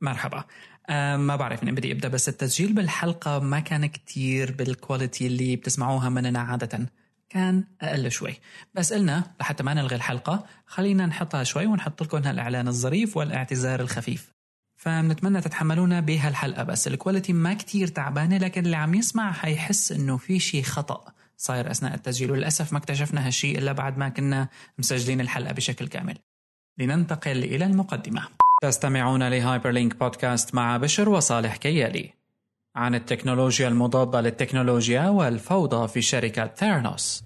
مرحبا. ما بعرف من بدي أبدأ، بس التسجيل بالحلقة ما كان كتير بالكواليتي اللي بتسمعوها مننا عادة، كان أقل شوي، بس قلنا لحتى ما نلغي الحلقة خلينا نحطها شوي ونحط لكم هالإعلان الظريف والاعتذار الخفيف. فنتمنى تتحملونا بهالحلقة، بس الكواليتي ما كتير تعبانة، لكن اللي عم يسمع حيحس إنه في شيء خطأ صاير أثناء التسجيل، وللأسف ما اكتشفنا هالشيء إلا بعد ما كنا مسجلين الحلقة بشكل كامل. لننتقل إلى المقدمة. تستمعون لهايبرلينك بودكاست مع بشر وصالح كيالي، عن التكنولوجيا المضادة للتكنولوجيا والفوضى في شركة ثيرانوس.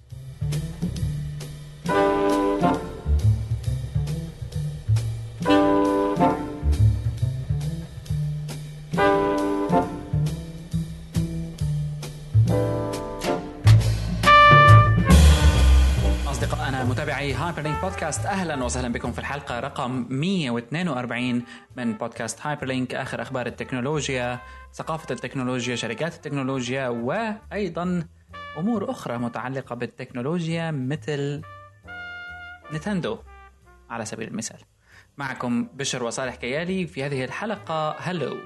متابعي هايبرلينك بودكاست، أهلا وسهلا بكم في الحلقة رقم 142 من بودكاست هايبرلينك، آخر أخبار التكنولوجيا، ثقافة التكنولوجيا، شركات التكنولوجيا، وأيضا أمور أخرى متعلقة بالتكنولوجيا مثل نينتندو على سبيل المثال. معكم بشر وصالح كيالي في هذه الحلقة. هلو،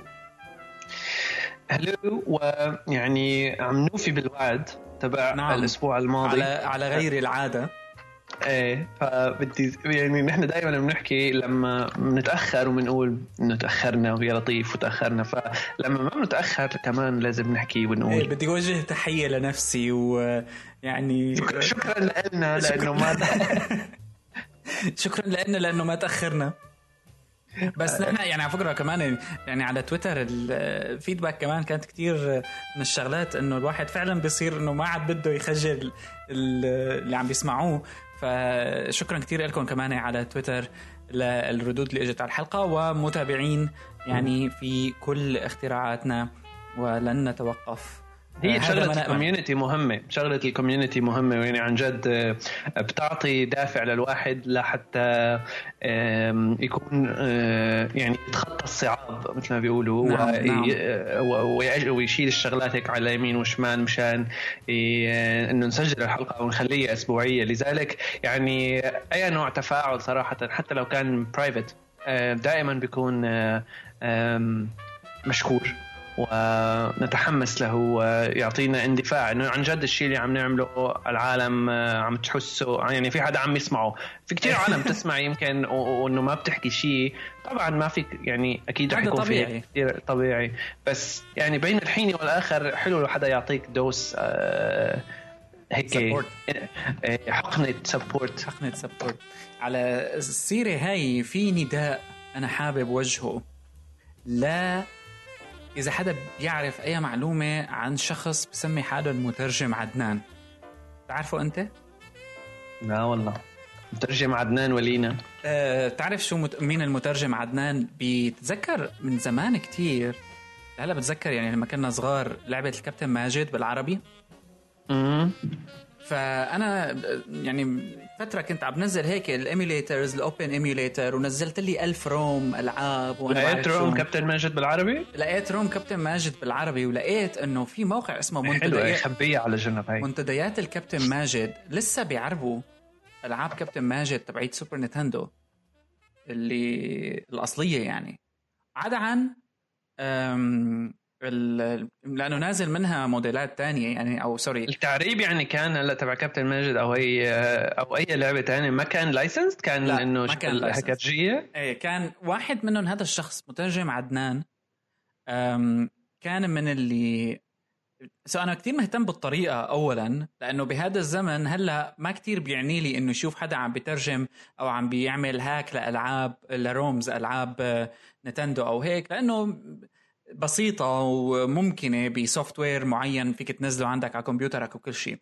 ويعني عم نوفي بالوعد تبع الأسبوع الماضي على غير العادة. ايه، فبدي يعني نحن دائما بنحكي لما بنتاخر وبنقول انه تاخرنا ويا لطيف وتاخرنا، فلما ما بنتاخر كمان لازم نحكي ونقول إيه. بدي اوجه تحيه لنفسي، ويعني شكرا لنا لانه ما شكرا لنا لانه ما تاخرنا. بس نحن يعني على فكرة كمان يعني على تويتر الفيدباك كمان كانت كتير من الشغلات انه الواحد فعلا بيصير انه ما عاد بده يخجل اللي عم بيسمعوه، فشكرا كتير لكم كمان على تويتر للردود اللي اجت على الحلقة، ومتابعين يعني في كل اختراعاتنا ولن نتوقف. هي شغلة الكوميونتي مهمة، شغلة الكوميونتي مهمة، يعني عن جد بتعطي دافع للواحد لحتى يكون يعني يتخطى الصعاب مثل ما بيقولوا. نعم. ويشيل الشغلات هيك على يمين وشمال مشان انه نسجل الحلقة ونخليها أسبوعية. لذلك يعني أي نوع تفاعل صراحة حتى لو كان برايفت دائما بيكون مشكور ونتحمس له ويعطينا اندفاع انه عن جد الشيء اللي عم نعمله العالم عم تحسه، يعني في حدا عم يسمعه. في كتير عالم تسمع يمكن وانه ما بتحكي شيء، طبعا ما فيك يعني اكيد رح يكون في كتير طبيعي، بس يعني بين الحين والاخر حلو لو حدا يعطيك دوس هيك حقنة سبورت. على السيرة هاي في نداء انا حابب وجهه، لا إذا حدا بيعرف أي معلومة عن شخص بسمي حاله المترجم عدنان، تعرفه أنت؟ لا والله. مترجم عدنان ولينا. تعرف شو مين المترجم عدنان؟ بتذكر من زمان كتير، هلا بتذكر يعني لما كنا صغار لعبة الكابتن ماجد بالعربي. فأنا يعني فترة كنت عم نزل هيك الإيميليترز، الأوبن إيميليتر، ونزلت لي 1000 روم ألعاب. لقيت روم كابتن ماجد بالعربي؟ لقيت روم كابتن ماجد بالعربي، ولقيت إنه في موقع اسمه منتديات الكابتن ماجد، لسه بيعربوا ألعاب كابتن ماجد تبعيد سوبر نينتندو اللي الأصلية، يعني عدا عن لأنه نازل منها موديلات تانية يعني، أو سوري التعريب يعني كان هلا تبع كابتن ماجد أو أي لعبة تانية ما كان لايسنسد، كان إنه حكرجية. إيه، كان واحد منهم هذا الشخص مترجم عدنان، كان من اللي أنا كتير مهتم بالطريقة أولا، لأنه بهذا الزمن هلا ما كتير بيعني لي إنه شوف حدا عم بترجم أو عم بيعمل هاك لألعاب لرومز ألعاب نينتندو أو هيك، لأنه بسيطة وممكنة بسوفت وير معين فيك تنزله عندك على كمبيوترك وكل شيء.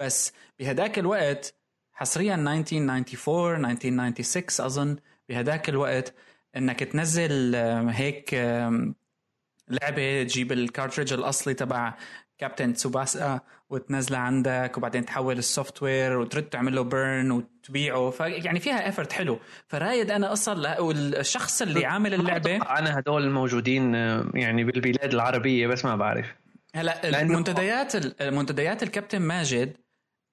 بس بهداك الوقت حصريا 1994 1996 أظن، بهداك الوقت إنك تنزل هيك لعبة، تجيب الكارتريج الأصلي تبع كابتن تسوباسا وتنزله عندك، وبعدين تحول السوفت وير وترد تعمل له بيرن وتبيعه، يعني فيها افرت حلو. فرايد انا اصلا والشخص اللي عامل اللعبه انا هدول الموجودين يعني بالبلاد العربيه، بس ما بعرف هلا المنتديات الكابتن ماجد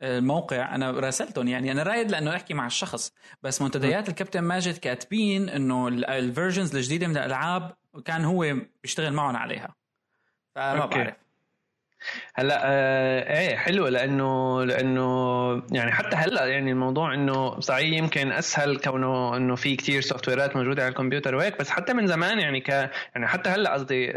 الموقع انا راسلتهم، يعني انا رايد لانه احكي مع الشخص، بس منتديات الكابتن ماجد كاتبين انه الفيرجنز الجديده من الالعاب وكان هو بيشتغل معهم عليها. فما بعرف هلا ايه حلو لانه يعني حتى هلا يعني الموضوع انه صحيح يمكن اسهل كونه انه في كتير سوفتويرات موجوده على الكمبيوتر وهيك، بس حتى من زمان يعني يعني حتى هلا قصدي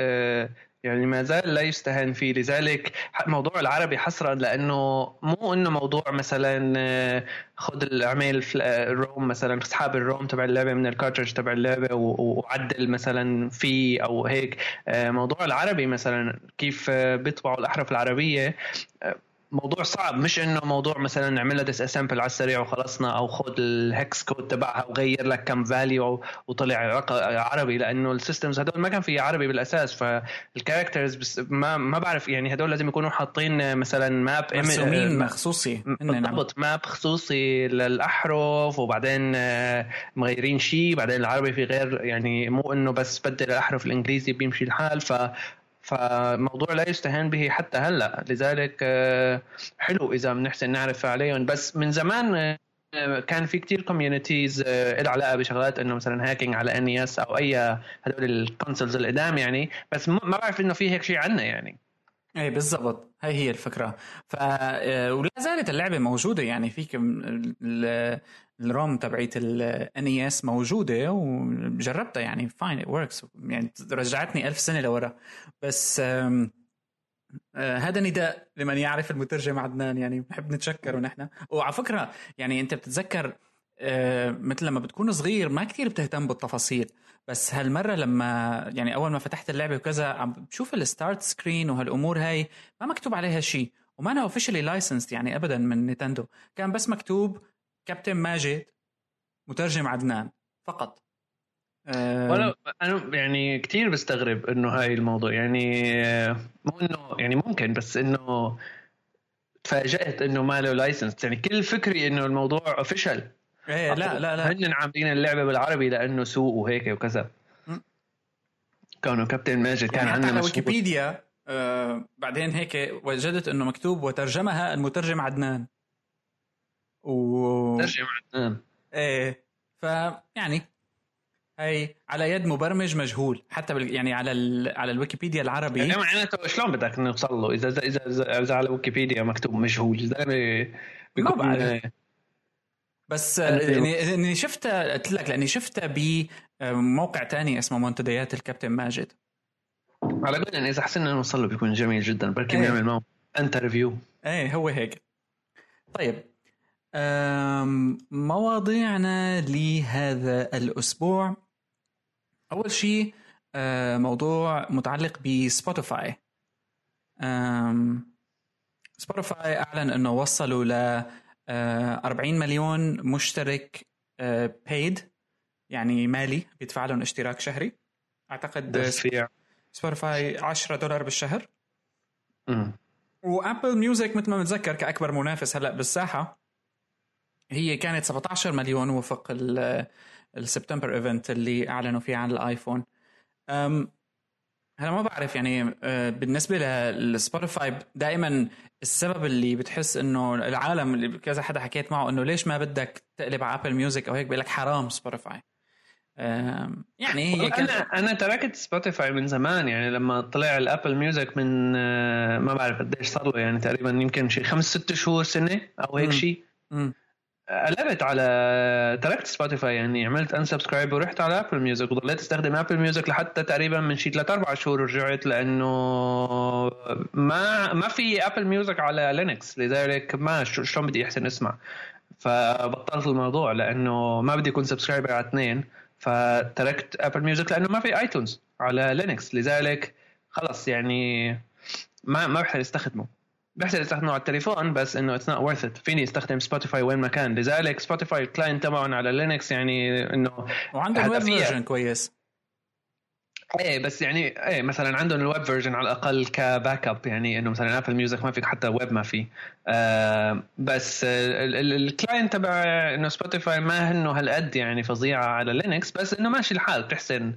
يعني ما زال لا يستهان فيه. لذلك موضوع العربي حسرا، لأنه مو إنه موضوع مثلا خد الأعمال الروم مثلا، اسحاب الروم تبع اللعبة من الكارترج تبع اللعبة وعدل مثلا فيه أو هيك. موضوع العربي مثلا كيف بيطبعوا الأحرف العربية موضوع صعب، مش انه موضوع مثلا نعملها ديس اسامبل على السريع وخلصنا، او خد الهكس كود تبعها وغير لك كم فاليو وطلع عربي، لانه السيستمز هدول ما كان في عربي بالاساس. فالكاركترز ما بعرف يعني هدول لازم يكونوا حاطين مثلا ماب ايميل مخصوصي، بالضبط ماب خصوصي للاحرف، وبعدين مغيرين شيء، بعدين العربي في غير، يعني مو انه بس بدل الاحرف الانجليزي بيمشي الحال. فموضوع لا يستهان به حتى هلا. لذلك حلو اذا بنحسن نعرف عليهم، بس من زمان كان في كتير كوميونيتيز لها علاقه بشغلات انه مثلا هاكينج على انياس او اي هذول الكونسولز القدام يعني، بس ما بعرف انه في هيك شيء عندنا يعني. اي بالضبط، هاي هي الفكره. ولا زالت اللعبه موجوده يعني، فيك الروم تبعت الانياس موجوده وجربتها يعني فاين ات وركس، يعني رجعتني 1000 سنة لورا. بس هذا نداء لمن يعرف المترجم عدنان، يعني بنحب نتشكر. ونحن وعلى فكره يعني انت بتتذكر مثل لما بتكون صغير ما كتير بتهتم بالتفاصيل، بس هالمرة لما يعني أول ما فتحت اللعبة وكذا عم بشوف الستارت سكرين وهالأمور هاي ما مكتوب عليها شيء، وما أنا officially licensed يعني أبدا من نينتندو، كان بس مكتوب كابتن ماجد مترجم عدنان فقط. ولا أنا يعني كتير بستغرب إنه هاي الموضوع يعني مو إنه يعني ممكن، بس إنه تفاجأت إنه ما له لايسنس. يعني كل فكري إنه الموضوع official. إيه لا لا لا، هن عاملين اللعبة بالعربي لأنه سوق وهيك وكذا. كانوا كابتن ماجد كان عندنا على ويكيبيديا، بعدين هيك وجدت إنه مكتوب وترجمها المترجم عدنان. مترجم عدنان. إيه، فيعني هاي على يد مبرمج مجهول حتى يعني على الويكيبيديا العربي. يعني معناته شلون بدك نوصل له إذا على ويكيبيديا مكتوب مجهول؟ زلمة بيكون. بس اني شفتها قلت لك لاني شفتها بموقع تاني اسمه منتديات الكابتن ماجد. على بالنا اذا حسنا نوصل له بيكون جميل جدا، بركي بيعمل معه انترفيو. ايه هو هيك. طيب مواضيعنا لهذا الاسبوع، اول شيء موضوع متعلق بسبوتيفاي. سبوتيفاي اعلن انه وصلوا ل 40 مليون مشترك paid يعني مالي بيدفع لهم اشتراك شهري. أعتقد سبوتيفاي $10 بالشهر. وآبل ميوزك مثل ما متذكر كأكبر منافس هلأ بالساحة هي كانت 17 مليون وفق السبتمبر إيفنت اللي أعلنوا فيه عن الآيفون. هلا ما بعرف يعني بالنسبة للسبوتيفاي دائما السبب اللي بتحس انه العالم اللي كذا حدا حكيت معه انه ليش ما بدك تقلب على ابل ميوزك او هيك، بيقول لك حرام سبوتيفاي. يعني انا تركت سبوتيفاي من زمان، يعني لما طلع الابل ميوزك من ما بعرف قديش صار له، يعني تقريبا يمكن شيء 5-6 شهور سنة او هيك شيء. قلبت على تركت سبوتيفاي، يعني عملت unsubscribe ورحت على أبل ميوزك وضليت استخدم أبل ميوزك لحتى تقريبا من شي 3-4 شهور رجعت، لأنه ما في أبل ميوزك على لينكس. لذلك ما شلون بدي أحسن اسمع، فبطلت الموضوع لأنه ما بدي أكون سبسكرايبر على 2، فتركت أبل ميوزك لأنه ما في آيتونز على لينكس. لذلك خلص يعني ما بحاول استخدمه، بحسن استخدمه على التليفون، بس انه it's not worth it. فيني استخدم سبوتيفاي وين ما كان. لذلك سبوتيفاي الكلاينت تبعهم على لينكس يعني انه وعندهم ويب فيرجن كويس. ايه بس يعني ايه مثلا عندهم الويب فيرجن على الاقل كباك اب، يعني انه مثلا ابل ميوزك ما فيك حتى ويب ما فيه. بس الكلاينت تبع انه سبوتيفاي ما انه هالقد يعني فظيعه على لينكس، بس انه ماشي الحال، بتحسن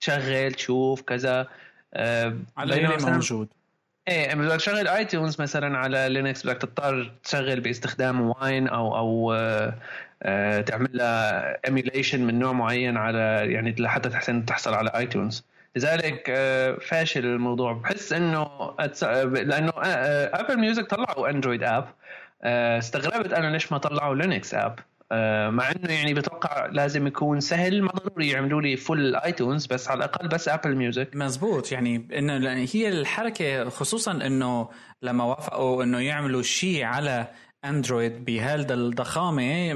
تشغل تشوف كذا. على لينكس موجود. ايه بدك تشغل iTunes مثلا على لينكس بدك تضطر تشغل باستخدام واين او تعمل لها emulation من نوع معين على، يعني لحتى تحسن تحصل على iTunes. لذلك فاشل الموضوع. بحس انه لانه ابل ميوزك طلعوا اندرويد اب، استغربت انا ليش ما طلعوا لينكس اب، مع انه يعني بتوقع لازم يكون سهل، ما ضروري يعملوا لي فل ايتونز، بس على الاقل بس ابل ميوزك. مزبوط، يعني انه هي الحركه، خصوصا انه لما وافقوا انه يعملوا شيء على اندرويد بهالدا الضخامه،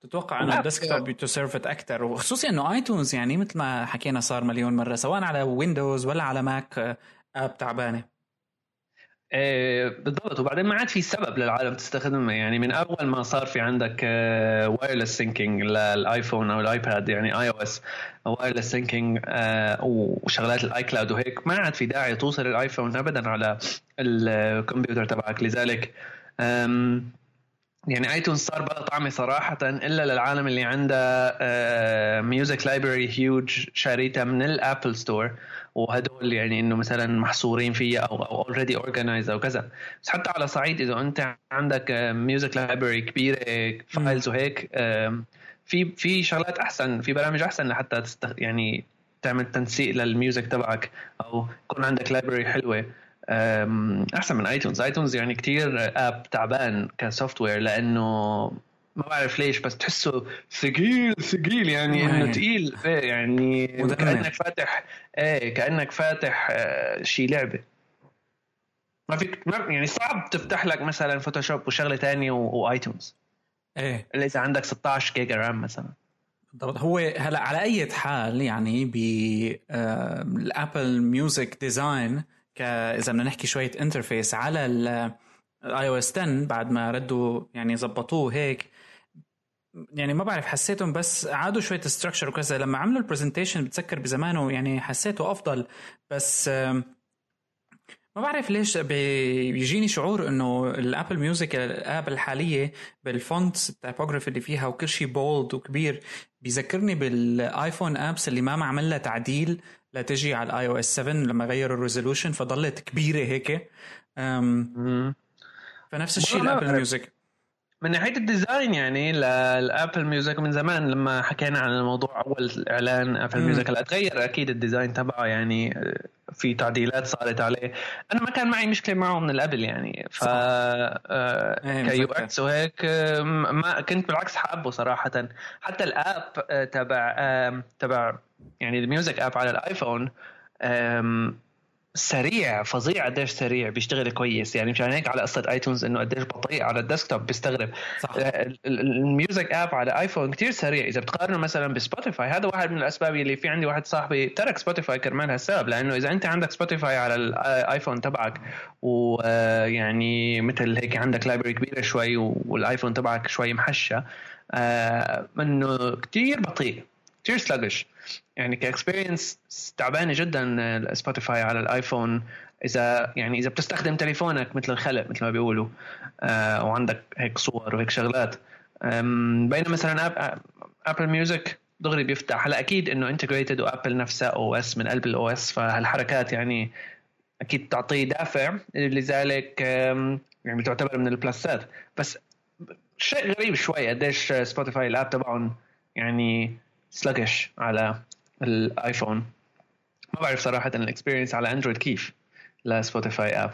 تتوقع انه الديسكتوب بتسرفت اكثر، وخصوصا انه ايتونز يعني مثل ما حكينا صار مليون مره سواء على ويندوز ولا على ماك اب تعبانه. بالضبط، وبعدين ما عاد في سبب للعالم تستخدمه، يعني من أول ما صار في عندك وايرلس سينكينج للآيفون أو الآيباد، يعني iOS وايرلس سينكينج وشغلات الآي كلاود وهيك، ما عاد في داعي توصل الآيفون أبدا على الكمبيوتر تبعك. لذلك يعني آيتونز صار بلا طعمه صراحة، إلا للعالم اللي عنده ميوزك لايبراري هيوج شاريتها من الأبل ستور، وهدول يعني إنه مثلاً محصورين فيها أو already organized أو كذا. بس حتى على صعيد إذا أنت عندك ميوزك لايبراري كبيرة فايلز وهيك، في شغلات أحسن، في برامج أحسن لحتى يعني تعمل تنسيق للميوزك تبعك، أو يكون عندك لايبراري حلوة أحسن من آيتونز. آيتونز يعني كتير آب تعبان كسوفتوير، لأنه ما بعرف ليش بس تحسه ثقيل يعني إنه تقيل، يعني كأنك فاتح شي لعبة، ما فيك يعني صعب تفتح لك مثلا فوتوشوب وشغلة تانية وآيتونز اللي إذا عندك 16 جيجا رام مثلا. بالضبط، هو هلا على أي حال يعني بالآبل ميوزك ديزاين، إذا بدنا نحكي شوية انترفيس على iOS 10 بعد ما ردوا يعني زبطوه هيك، يعني ما بعرف حسيتهم بس عادوا شوية structure وكذا. لما عملوا البرزنتيشن بتذكر بزمانه يعني حسيته أفضل، بس ما بعرف ليش بيجيني شعور إنه الأبل ميوزك الآب الحالية بالفونت التايبوغرافي اللي فيها وكل شيء بولد وكبير بيذكرني بالآيفون أبس اللي ما عملها تعديل لا تجي على الاي او اس 7 لما غيروا الريزولوشن، فضلت كبيره هيك. فنفس الشيء الابل ميوزك من ناحيه الديزاين، يعني للابل ميوزك من زمان لما حكينا عن الموضوع اول اعلان ابل ميوزك لا تغير اكيد الديزاين تبعه، يعني في تعديلات صارت عليه. انا ما كان معي مشكله معه من القبل يعني، ف كيو اكس وهيك ما كنت، بالعكس حابه صراحه. حتى الاب تبع يعني الميوزك اب على الايفون سريع فظيع، قديش سريع بيشتغل كويس، يعني مشان هيك على قصة ايتونز انه قديش بطيء على الديسكتوب بيستغرب. الميوزك اب على ايفون كتير سريع اذا بتقارنه مثلا بسبوتيفاي. هذا واحد من الاسباب اللي في عندي واحد صاحبي ترك سبوتيفاي كرمال هالسبب، لانه اذا انت عندك سبوتيفاي على الايفون تبعك ويعني مثل هيك عندك لايبراري كبيره شوي والايفون تبعك شوي محشه، انه كتير بطيء كتير سلاجش، يعني كاكسبيرينس تعبانه جدا سبوتيفاي على الايفون. اذا بتستخدم تليفونك مثل الخلق مثل ما بيقولوا، وعندك هيك صور وهيك شغلات، بينما مثلا ابل ميوزك دغري بيفتح. هلا اكيد انه انتجريتد وابل نفسها او اس من قلب الاو اس، فهالحركات يعني اكيد تعطيه دافع، لذلك يعني تعتبر من البلسات. بس شيء غريب شوي قديش سبوتيفاي الاب تبعهم يعني سلاجش على الايفون. ما بعرف صراحه الاكسبيرينس على اندرويد كيف لا سبوتيفاي اب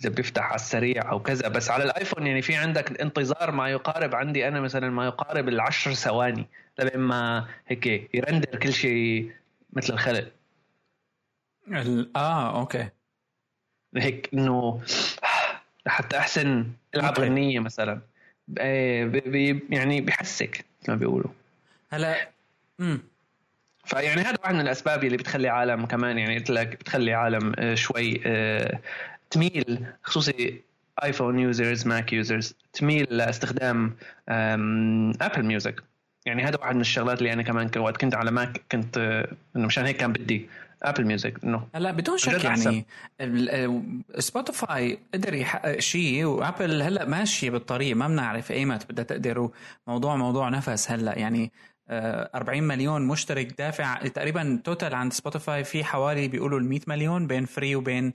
اذا بيفتح على السريع او كذا، بس على الايفون يعني في عندك انتظار ما يقارب، عندي انا مثلا ما يقارب 10 ثواني لما هيك يرندر كل شيء مثل الخلق. اوكي، هيك انه حتى احسن العب غنيه مثلا يعني بحسك مثل ما بيقولوا هلا. فيعني هذا واحد من الأسباب اللي بتخلي عالم كمان، يعني قلت لك بتخلي عالم شوي تميل، خصوصي آيفون يوزرز ماك يوزرز تميل لاستخدام أبل ميوزك. يعني هذا واحد من الشغلات اللي أنا كمان وقت كنت على ماك كنت إنه مشان هيك كان بدي أبل ميوزك. إنه هلا بدون شك يعني سبوتيفاي قدر يحقق شيء، وأبل هلا ماشية بالطريق، ما بنعرف إيمت بدها تقدر. موضوع نفس هلا يعني 40 مليون مشترك دافع تقريبا توتال عند سبوتيفاي، في حوالي بيقولوا 100 مليون بين فري وبين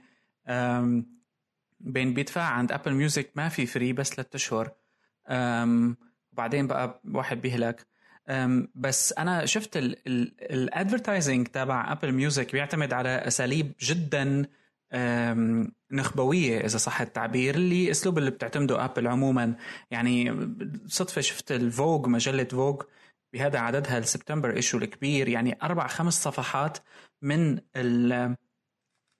بين بيدفع. عند ابل ميوزك ما في فري، بس 3 اشهر، وبعدين بقى واحد بيهلك. بس أنا شفت الادفرتايزنج تبع أبل ميوزك بيعتمد على أساليب جدا نخبوية إذا صح التعبير، اللي أسلوب اللي بتعتمده أبل عموما. يعني صدفة شفت الفوغ، مجلة فوغ بهذا عددها السبتمبر إيشو الكبير، يعني 4-5 صفحات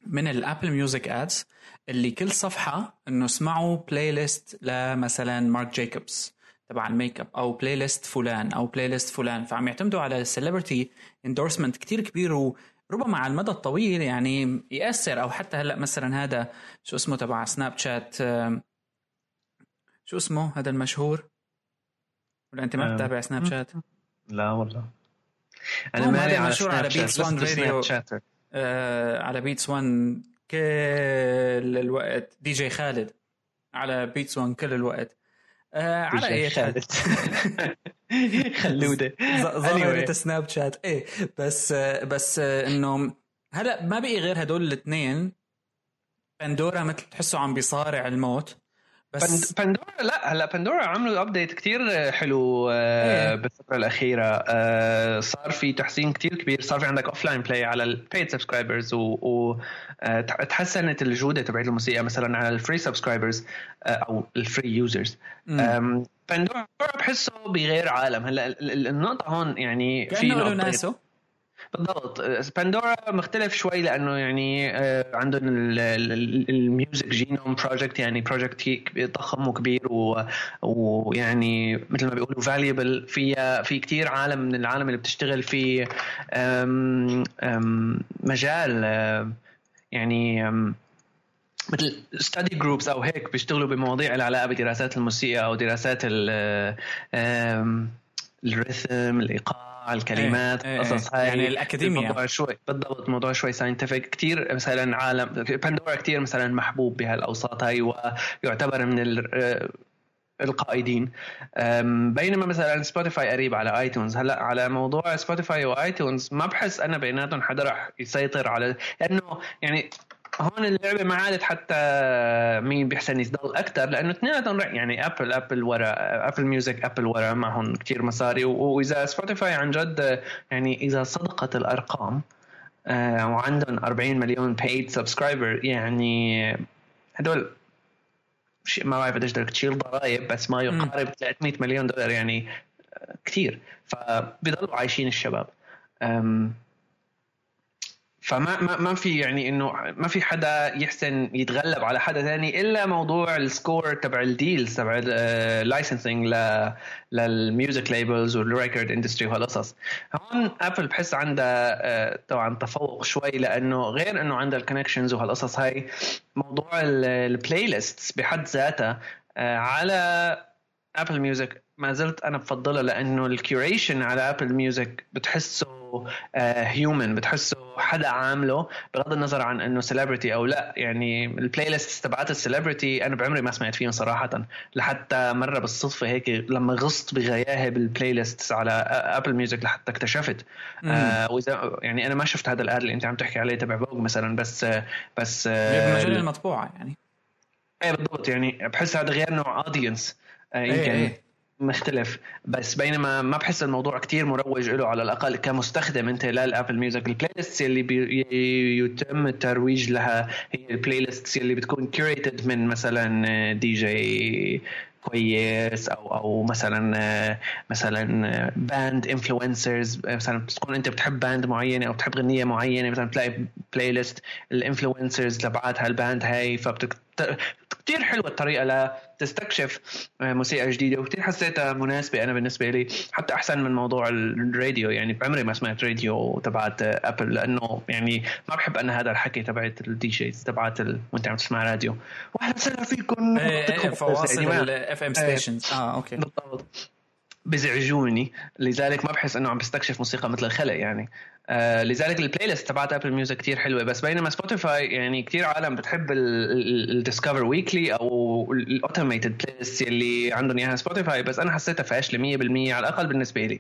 من الابل ميوزك ادز، اللي كل صفحه انه اسمعوا بلاي ليست لمثلا مارك جايكوبس تبع الميك اب، او بلاي ليست فلان، او بلاي ليست فلان. فعم يعتمدوا على السيلبرتي اندورسمنت كتير كبير، وربما على المدى الطويل يعني ياثر. او حتى هلا مثلا هذا شو اسمه تبع سناب شات، شو اسمه هذا المشهور؟ ولا انت ما بتتابع سناب شات؟ لا والله انا ما مشهور على بيتس 1 راديو، على بيتس 1 كل الوقت، دي جي خالد على بيتس 1 كل الوقت، على اي خالد خلوده ظهرت سناب شات. ايه بس انه هلا ما بقي غير هدول الاثنين. باندورا مثل تحسه عم بيصارع الموت، بس باندورا لا، هلا باندورا عملوا ابديت كتير حلو بالفتره الاخيره. صار في تحسين كتير كبير، صار في عندك اوفلاين بلاي على البيد سبسكرايبرز، وتحسنت الجوده تبعت الموسيقى مثلا على الفري سبسكرايبرز او الفري يوزرز. باندورا بحسه بغير عالم. هلا النقطه هون يعني في نقطه بالضبط، باندورا مختلف شوي، لأنه يعني عندهم الميوزك جينوم بروجكت، يعني بروجكت ضخم وكبير، ويعني مثل ما بيقولوا valuable، في كتير عالم من العالم اللي بتشتغل في مجال يعني مثل study groups أو هيك، بيشتغلوا بمواضيع العلاقة بدراسات الموسيقى أو دراسات الريثم، الإيقاع، على الكلمات، قصص هاي يعني الأكاديمية. الموضوع شوي بالضبط، موضوع شوي ساينتفك كتير. مثلا عالم باندورا كتير مثلا محبوب بهالأوساط هاي، ويعتبر من القائدين. بينما مثلا سبوتيفاي قريب على آيتونز. هلا على موضوع سبوتيفاي وآيتونز ما بحس أنا بيناتهم حدا رح يسيطر على، لأنه يعني هون اللعبة ما عادت حتى مين بيحسن يضل أكتر، لأنه اثنيناتهم يعني أبل وراء أبل ميوزك، أبل وراء معهم كتير مصاري. وإذا سبوتيفاي عن جد يعني إذا صدقت الأرقام وعندهم 40 مليون paid subscriber، يعني هدول ما بعرف قديش بدك تشيل ضرائب، بس ما يقارب $300 مليون، يعني كتير. فبيضلوا عايشين الشباب، فما في يعني انه ما في حدا يحسن يتغلب على حدا ثاني، الا موضوع السكور تبع الديلز تبع اللايسنسنج للميوزك ليبلز والريكورد اندستري وهالقصص. هون ابل بحس عندها طبعا تفوق شوي، لانه غير انه عندها الكونكشنز وهالقصص هاي، موضوع البلاي ليستس بحد ذاتها على ابل ميوزك ما زلت انا بفضلها، لانه الكيوريشن على ابل ميوزك بتحسه هيومن، بتحسه حدا عامله، بغض النظر عن انه سيلبرتي او لا. يعني البلاي ليست تبعت السيلبرتي انا بعمري ما سمعت فيهم صراحه، لحتى مره بالصدفه هيك لما غصت بغياهي بالبلاي ليست على ابل ميوزك لحتى اكتشفت. واذا يعني انا ما شفت هذا الاد اللي انت عم تحكي عليه تبع فوغ مثلا، بس المجله المطبوعه يعني. اي بالضبط، يعني بحس هذا غير نوع اودينس يمكن مختلف. بس بينما ما بحس الموضوع كتير مروج له، على الأقل كمستخدم انت للأبل ميوزك. البلاي ليست اللي يتم الترويج لها هي البلاي ليست اللي بتكون كيوريتد من مثلا دي جي كويس، او مثلا باند انفلونسرز. مثلا بتكون انت بتحب باند معينه او بتحب غنيه معينه، مثلا بتلاقي بلاي ليست الانفلونسرز تبعت هالباند هاي. كتير حلوة الطريقة لتستكشف موسيقى جديدة، وكتير حسيتها مناسبة أنا بالنسبة لي، حتى أحسن من موضوع الراديو. يعني بعمري ما سمعت راديو تبعت أبل، لأنه يعني ما بحب أنا هذا الحكي تبعت الدي جيز تبعت وأنت عم تسمع راديو، وأهلا وسهلا فيكم فواصل الأف أم ستيشنز. أوكي بالضبط، بزعجوني. لذلك ما بحس أنه عم بستكشف موسيقى مثل الخلق يعني. لذلك البلاي ليست تبعت ابل ميوزك كتير حلوه. بس بينما سبوتيفاي يعني كتير عالم بتحب الديسكفر ويكلي او الاوتوميتد بلاي ليست اللي عندهم اياها سبوتيفاي، بس انا حسيتها فاشله 100% على الاقل بالنسبه لي.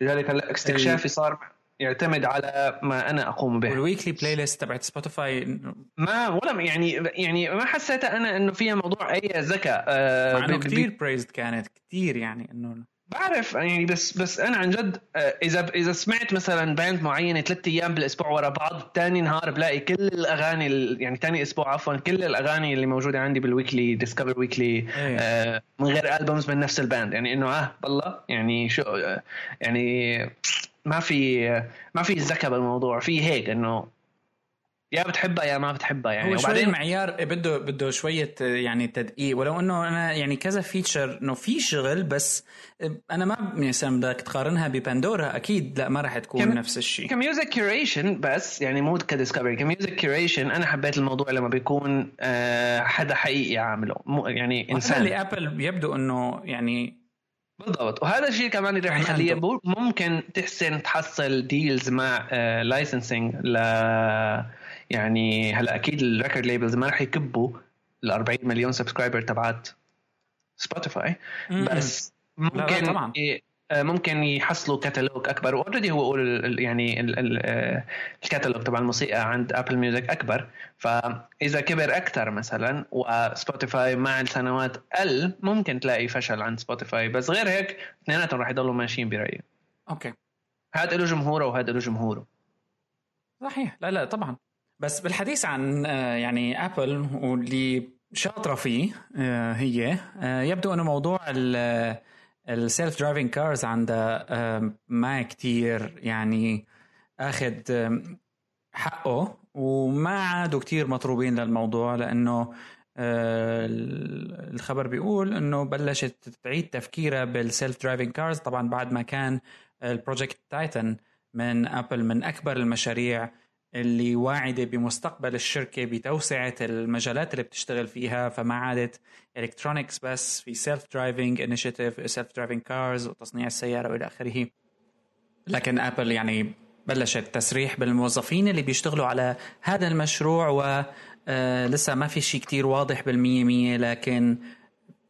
لذلك هلا استكشافي صار يعتمد على ما انا اقوم به. الويكلي بلاي ليست تبعت سبوتيفاي ما ولا يعني ما حسيت انا انه فيها موضوع اي ذكاء، مع انه كتير بريزد كانت كتير، يعني انه بعرف يعني بس أنا عن جد إذا سمعت مثلا باند معينة 3 أيام بالأسبوع ورا بعض، تاني نهار بلاقي كل الأغاني يعني تاني أسبوع عفوا كل الأغاني اللي موجودة عندي بالويكلي ديسكفر ويكلي من غير ألبومز من نفس الباند. يعني إنه بالله يعني شو يعني ما في ذكاء بالموضوع، في هيك إنه يا بتحبها يا ما بتحبها يعني. وبعدين معيار بده شوية يعني تدقيق، ولو انه انا يعني كذا فيتشر انه في شغل، بس انا ما بنسام بدك تقارنها بباندورا اكيد، لا ما راح تكون نفس الشيء كميوزك كيوريشن. بس يعني مو كديسكفري، كميوزك كيوريشن انا حبيت الموضوع لما بيكون حدا حقيقي عامله، يعني انسان. لابل يبدو انه يعني بالضبط، وهذا الشيء كمان راح يخليه ممكن تحصل ديلز مع لايسنسينج ل يعني. هلا اكيد الريكورد ليبلز ما راح يكبوا ال40 مليون سبسكرايبر تبعت سبوتيفاي، بس ممكن يحصلوا كتالوج اكبر. واوريدي هو يعني الكتالوج تبع الموسيقى عند ابل ميوزك اكبر، فاذا كبر اكثر مثلا وسبوتيفاي مع السنوات قل، ممكن تلاقي فشل عند سبوتيفاي. بس غير هيك اثنيناتهم راح يضلوا ماشيين برايي. اوكي، هذا له جمهوره وهذا له جمهوره، صحيح. لا طبعا. بس بالحديث عن يعني أبل واللي شاطرة فيه هي، يبدو أنه موضوع السيلف درايفنج كارز عندها ما كتير يعني أخذ حقه، وما عادوا كتير مطروبين للموضوع، لأنه الخبر بيقول أنه بلشت تعيد تفكيرها بالسيلف درايفنج كارز، طبعا بعد ما كان البروجكت تايتن من أبل من أكبر المشاريع اللي واعدة بمستقبل الشركة بتوسعة المجالات اللي بتشتغل فيها. فما عادت إلكترونيكس بس، في سيلف درايفنج إنيشيتيف، سيلف درايفنج كارز وتصنيع السيارة وإلى آخره. لكن أبل يعني بلشت تسريح بالموظفين اللي بيشتغلوا على هذا المشروع، ولسه ما في شيء كتير واضح 100%. لكن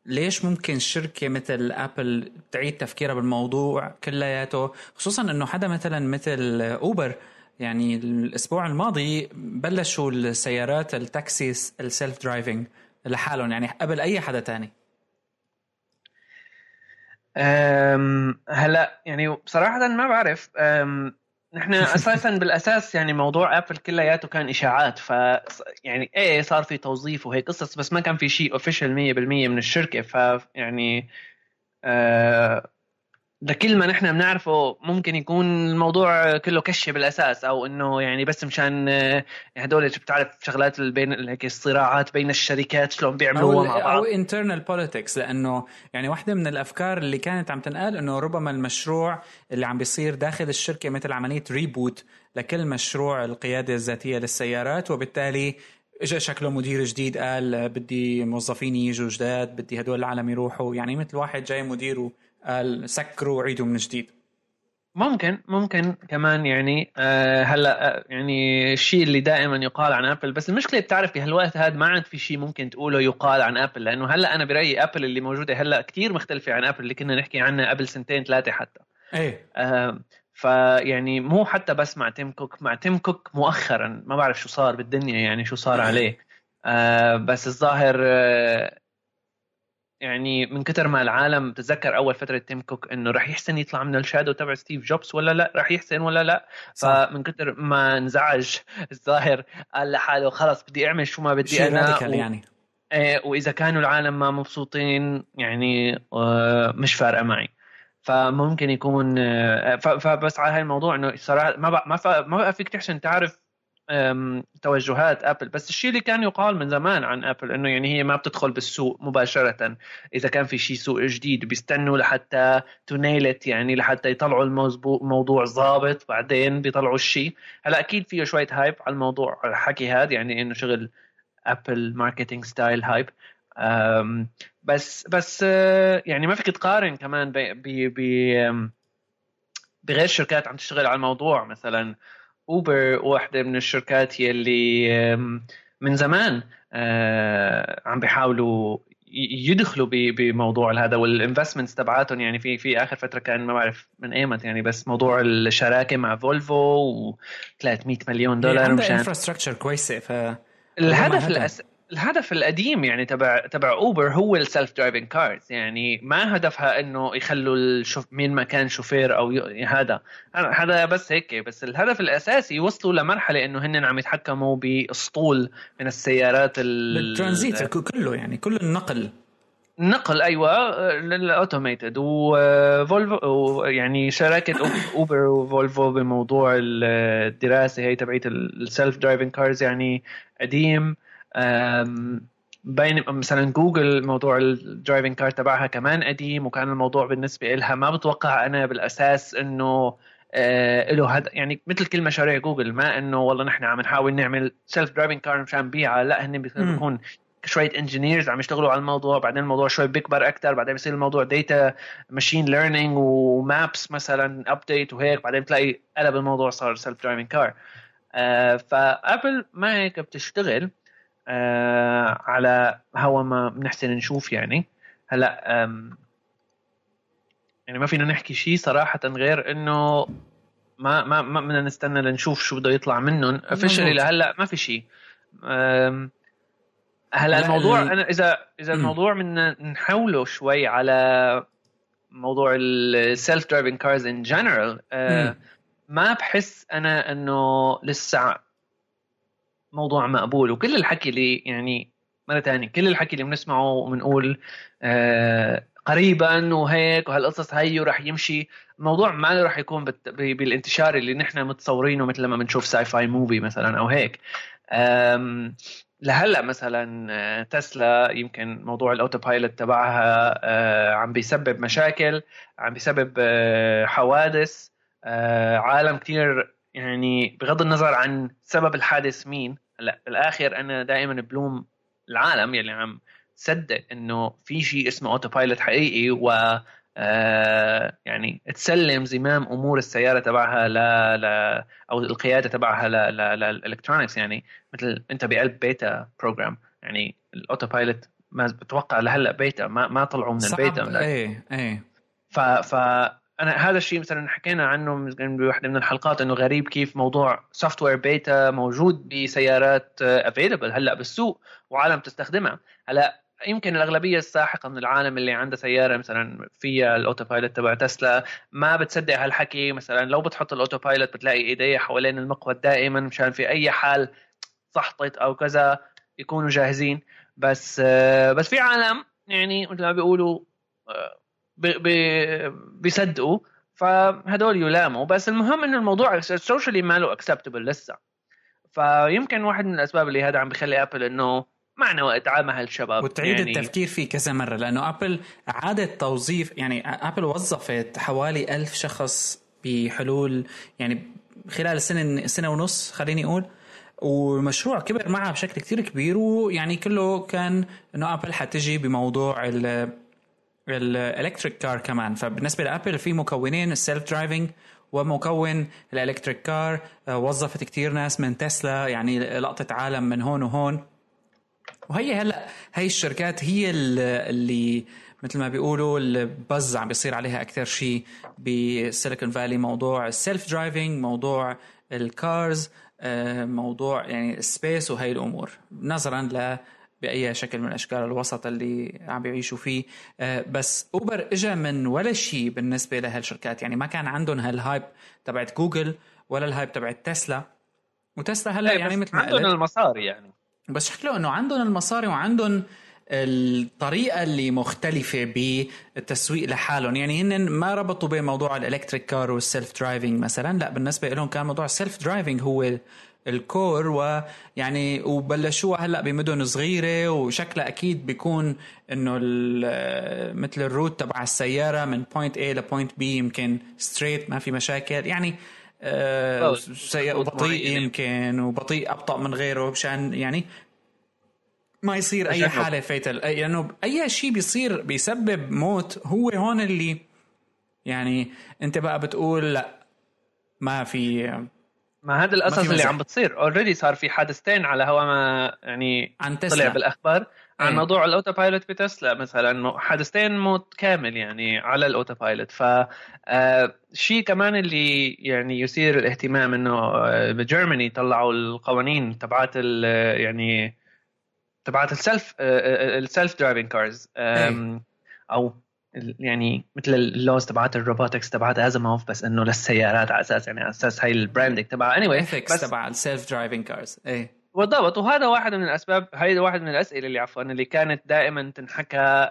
ليش ممكن شركة مثل أبل تعيد تفكيرها بالموضوع كلياته، خصوصا إنه حدا مثل أوبر يعني الأسبوع الماضي بلشوا السيارات التاكسي السيلف درايفنج لحالهم يعني قبل أي حدا تاني. هلأ يعني بصراحة ما بعرف. نحن أساساً بالأساس يعني موضوع أبل كلياته كان إشاعات، ف يعني صار في توظيف وهي قصص، بس ما كان في شيء أوفيشال 100% من الشركة. ف يعني ده كل ما نحن بنعرفه ممكن يكون الموضوع كله كشة بالأساس، أو إنه يعني بس مشان هدول بتعرف شغلات بين هيك الصراعات بين الشركات شلون بيعملوها مع بعض، أو internal politics. لأنه يعني واحدة من الأفكار اللي كانت عم تنقال إنه ربما المشروع اللي عم بيصير داخل الشركة مثل عملية ريبوت لكل مشروع القيادة الذاتية للسيارات، وبالتالي إجا شكله مدير جديد قال بدي موظفين يجوا جداد، بدي هدول العالم يروحوا، يعني مثل واحد جاي مديره سكروا وعيدوا من جديد. ممكن كمان يعني هلا يعني الشيء اللي دائما يقال عن ابل، بس المشكله بتعرف بهالوقت هذا ما عاد في شيء ممكن تقوله يقال عن ابل، لانه هلا انا برايي ابل اللي موجوده هلا كتير مختلفه عن ابل اللي كنا نحكي عنها قبل 2-3 حتى. ايه فيعني مو حتى بس مع تيم كوك، مؤخرا ما بعرف شو صار بالدنيا، يعني شو صار عليه. بس الظاهر يعني من كتر ما العالم تذكر أول فترة تيم كوك إنه رح يحسن يطلع من الشادو تبع ستيف جوبز ولا لا، رح يحسن ولا لا، فمن كتر ما انزعج الظاهر قال لحاله خلاص بدي أعمل شو ما بدي أنا يعني. وإذا كانوا العالم ما مبسوطين يعني مش فارقة معي. فممكن يكون فبس على هالموضوع إنه صراحة ما فيك تحسن تعرف توجهات أبل. بس الشيء اللي كان يقال من زمان عن أبل إنه يعني هي ما بتدخل بالسوق مباشرة، إذا كان في شيء سوق جديد بيستنوا لحتى تنيلت، يعني لحتى يطلعوا الموضوع ضابط بعدين بيطلعوا الشيء. هلا أكيد فيه شوية هايب على الموضوع، الحكي هذا يعني إنه شغل أبل ماركتينج ستايل هايب. بس يعني ما فيك تقارن كمان بغير شركات عم تشتغل على الموضوع. مثلا أوبر واحدة من الشركات يلي من زمان عم بيحاولوا يدخلوا بموضوع هذا، والانفستمنتس تبعاتهم يعني في آخر فترة كان ما بعرف من ايمت يعني، بس موضوع الشراكة مع فولفو و$300 مليون مشان عندها انفراستراكشر كويسة. فالهدف الهدف القديم يعني تبع أوبر هو السلف درايفنج كارز، يعني ما هدفها إنه يخلوا مين ما كان شوفير أو هذا بس هيك، بس الهدف الأساسي وصلوا لمرحلة إنه هن عم يتحكموا بأسطول من السيارات الترانزيت كله، يعني كل النقل أيوة الأوتوميتد. وفولفو يعني شراكة أوبر وفولفو بموضوع الدراسة هي تبعية السلف درايفنج كارز يعني قديم. بين مثلا جوجل موضوع الدرايفنج كار تبعها كمان قديم، وكان الموضوع بالنسبة إلها ما بتوقع أنا بالأساس إنه له هذا، يعني مثل كل مشاريع جوجل ما إنه والله نحن عم نحاول نعمل سيلف درايفنج كار مشان بيعها، لا هن بيكون شوية انجينيرز عم يشتغلوا على الموضوع، بعدين الموضوع شوي بيكبر أكتر، بعدين بيصير الموضوع ديتا ماشين ليرنينج ومابس مثلا أبديت وهيك، بعدين بتلاقي قلب الموضوع صار سيلف درايفنج كار. فأبل ما هيك بتشتغل على هوا ما بنحسن نشوف يعني. هلا يعني ما فينا نحكي شيء صراحة غير إنه ما بدنا نستنى لنشوف شو بده يطلع منهم officially. لهلا ما في شيء. هلا الموضوع أنا إذا الموضوع من نحوله شوي على موضوع self driving cars in general، ما بحس أنا إنه لسه موضوع مقبول. وكل الحكي اللي يعني مرة تانية كل الحكي اللي بنسمعه وبنقول قريبا وهيك وهالقصص هي ورح يمشي الموضوع، ما رح يكون بالانتشار اللي نحن متصورينه مثل ما بنشوف ساي فاي موفي مثلا أو هيك. لهلا مثلا تسلا يمكن موضوع الأوتوبايلوت تبعها عم بيسبب مشاكل، عم بيسبب حوادث، عالم كتير يعني بغض النظر عن سبب الحادث مين. هلا بالاخر انا دائما بلوم العالم يلي عم تصدق انه في شيء اسمه اوتو بايلوت حقيقي، و يعني تسلم زمام امور السياره تبعها او القياده تبعها للالكترونكس. يعني مثل انت بقلب بيتا بروجرام، يعني الاوتو بايلوت ما بتوقع لهلا بيتا ما طلعوا من البيتا. اي أنا هذا الشيء مثلا حكينا عنه بواحدة من الحلقات إنه غريب كيف موضوع سوفتوير بيتا موجود بسيارات available هلأ بالسوق وعالم تستخدمها. هلأ يمكن الأغلبية الساحقة من العالم اللي عنده سيارة مثلا فيها الأوتوبايلت تبع تسلا ما بتصدق هالحكي. مثلا لو بتحط الأوتوبايلت بتلاقي إيديه حوالين المقود دائما مشان في أي حال سحطت أو كذا يكونوا جاهزين. بس في عالم يعني مثل ما بيقولوا بيصدقوا، فهدول يلاموا. بس المهم إنه الموضوع السوشيالي ماله أكسبتبل لسه، فيمكن واحد من الأسباب اللي هذا عم بيخلي أبل إنه معنا وقت عامها الشباب وتعيد يعني التفكير فيه كذا مرة، لأنه أبل عادت توظيف، يعني أبل وظفت حوالي 1000 شخص بحلول يعني خلال سنة ونص خليني أقول، والمشروع كبر معها بشكل كتير كبير. ويعني كله كان إنه أبل حتجي بموضوع الالكتريك كار كمان. فبالنسبه لابل في مكونين السيلف درايفنج ومكون الالكتريك كار. وظفت كتير ناس من تسلا، يعني لقطه عالم من هون وهون. وهي هلا هي الشركات هي اللي مثل ما بيقولوا البز عم بيصير عليها اكثر شيء بسيليكون فالي، موضوع السيلف درايفنج، موضوع الكارز، موضوع يعني السبيس وهي الامور، نظرا ل بأي شكل من أشكال الوسط اللي عم بيعيشوا فيه. بس أوبر إجا من ولا شيء بالنسبة لهالشركات، يعني ما كان عندهم هالهايب تبعت جوجل ولا الهايب تبعت تسلا. وتسلا هلا يعني مثل ما عندهم المصاري، يعني بس شكله إنه عندهم المصاري وعندهم الطريقة اللي مختلفة بالتسويق لحالهم. يعني هن ما ربطوا بين موضوع الإلكتريك كار والسيلف درايفنج مثلا، لا بالنسبة لهم كان موضوع السيلف درايفنج هو الكور، ويعني وبلشوها هلا بمدن صغيره، وشكله اكيد بيكون انه مثل الروت تبع السياره من بوينت A لبوينت B يمكن ستريت ما في مشاكل، يعني سيء بطيء يمكن وبطيء ابطا من غيره مشان يعني ما يصير اي حاله فيتال، لانه يعني اي شيء بيصير بيسبب موت. هو هون اللي يعني انت بقى بتقول لا ما في، ما هذا القصص اللي عم بتصير اوريدي. صار في حادثتين على هوا ما يعني طلع بالاخبار عن موضوع الاوتو بايلوت بتسلا مثلا، حادثتين موت كامل يعني على الاوتو بايلوت. ف شيء كمان اللي يعني يثير الاهتمام انه بجرماني طلعوا القوانين تبعات يعني تبعت السلف درايفنج كارز او يعني مثل اللوز تبعت الروبوتكس تبعت ازموف بس انه للسيارات على اساس يعني على اساس هاي البراندنج تبع anyway بس تبع السلف درايفنج كارز بالضبط. وهذا واحد من الاسباب، هيدا واحد من الاسئله اللي اللي كانت دائما تنحكى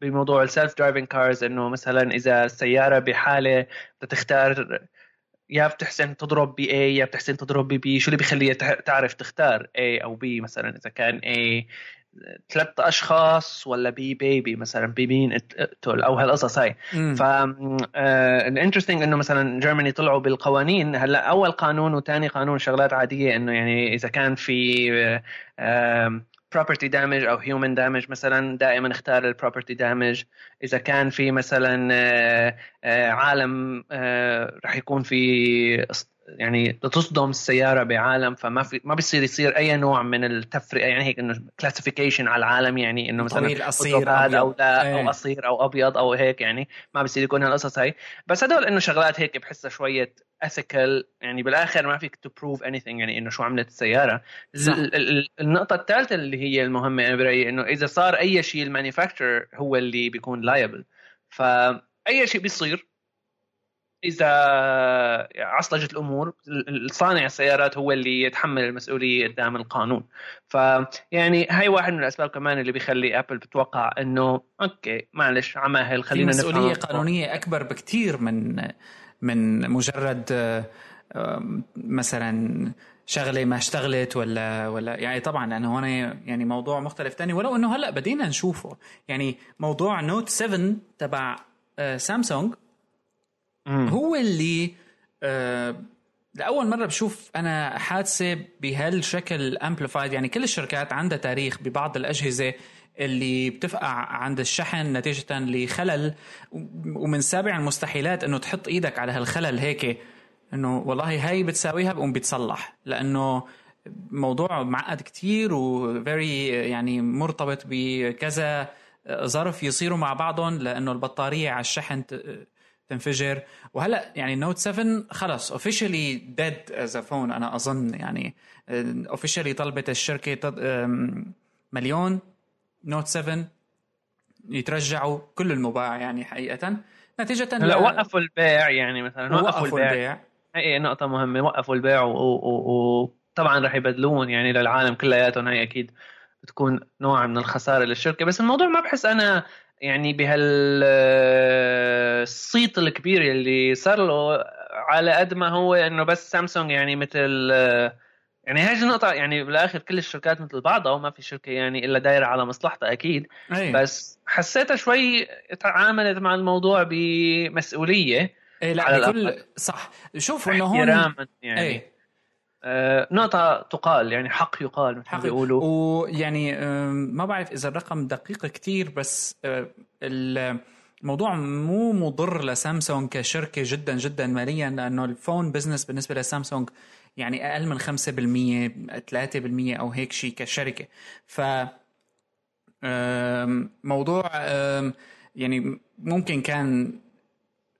بموضوع السلف درايفنج كارز، انه مثلا اذا السياره بحاله بتختار يا بتحسن تضرب ب A يا بتحسن تضرب ب B، شو اللي بيخليها تعرف تختار A أو B؟ مثلا إذا كان A 3 أشخاص ولا B بيبي مثلا، B مين تقتل أو هالقصص هاي. فالإنترستينج إنه مثلا جيرماني طلعوا بالقوانين هلا، أول قانون وتاني قانون شغلات عادية، إنه يعني إذا كان في property damage أو human damage مثلا دائما اختار ال property damage. إذا كان في مثلا عالم رح يكون في يعني تصدم السيارة بعالم، فما في ما بيصير يصير أي نوع من التفرقة، يعني هيك إنه classification على العالم، يعني إنه مثلا أصير أو لا أو أصير أو أبيض أو هيك، يعني ما بيصير يكون هالقصص هاي. بس هدول إنه شغلات هيك بحسها شوية ethical، يعني بالآخر ما فيك to prove anything، يعني إنه شو عملت السيارة. النقطة الثالثة اللي هي المهمة أنا برأيي، إنه إذا صار أي شيء المانيفاكتشر هو اللي بيكون liable، فأي شيء بيصير إذا عصلجت الأمور صانع السيارات هو اللي يتحمل المسؤولية قدام القانون. فيعني هاي واحد من الأسباب كمان اللي بيخلي أبل بتوقع إنه أوكي معلش عماهل خلينا نفهم مسؤولية قانونية أكبر بكتير من مجرد مثلا شغلة ما اشتغلت ولا يعني طبعا لأنه هون يعني موضوع مختلف تاني، ولو إنه هلأ بدينا نشوفه. يعني موضوع نوت 7 تبع سامسونج هو اللي لأول مرة بشوف أنا حادثة بهالشكل amplified. يعني كل الشركات عندها تاريخ ببعض الأجهزة اللي بتفقع عند الشحن نتيجة لخلل، ومن سابع المستحيلات أنه تحط إيدك على هالخلل هيك أنه والله هاي بتساويها بقوم بتصلح، لأنه موضوع معقد كتير وفيري يعني مرتبط بكذا ظرف يصيروا مع بعضهم، لأنه البطارية على الشحن تنفجر. وهلا يعني نوت 7 خلص officially dead as a phone، أنا أظن يعني officially طلبت الشركة 1,000,000 نوت 7 يترجعوا كل المباع يعني حقيقة نتيجة. لا وقفوا البيع، يعني مثلا وقفوا البيع، هي نقطة مهمة، وقفوا البيع وطبعا رح يبدلون يعني للعالم كلياتهم، هي أكيد بتكون نوع من الخسارة للشركة. بس الموضوع ما بحس أنا يعني بهالصيت الكبير اللي صار له، على قد ما هو انه بس سامسونج يعني مثل يعني هاي النقطة، يعني بالاخر كل الشركات مثل بعضها وما في شركة يعني الا دايرة على مصلحتها اكيد. بس حسيتها شوي تعاملت مع الموضوع بمسؤولية لا كل صح. شوف انه هون يعني نقطة تقال، يعني حق يقال مثل ما بيقولوا، ويعني ما بعرف إذا الرقم دقيق كتير، بس الموضوع مو مضر لسامسونج كشركة جدا جدا ماليا، لأنه الفون بزنس بالنسبة لسامسونج يعني أقل من 5% 3% أو هيك شيء كشركة. ف موضوع يعني ممكن كان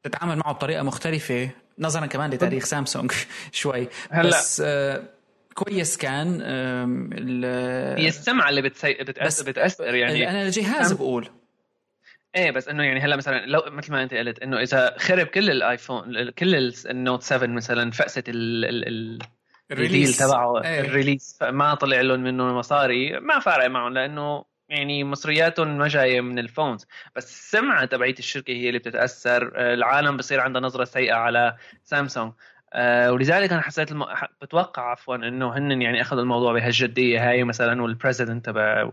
تتعامل معه بطريقة مختلفة نظرا كمان لتاريخ سامسونج شوي. بس كويس كان السمعة اللي بتأثر يعني أنا الجهاز بقول بس إنه يعني هلا مثلا لو مثل ما أنت قلت إنه إذا خرب كل الآيفون كل النوت 7 مثلا، فقست الريليز تبعه الريليز ما طلع لهم منه مصاري، ما فارق معهم لأنه يعني مصرياتهم ما جاية من الفونز. بس السمعة تبعية الشركة هي اللي بتتأثر، العالم بصير عنده نظرة سيئة على سامسونج، ولذلك أنا حسيت بتوقع عفوا إنه هن يعني أخذوا الموضوع بهالجدية هاي مثلا. والبريزيدنت تبع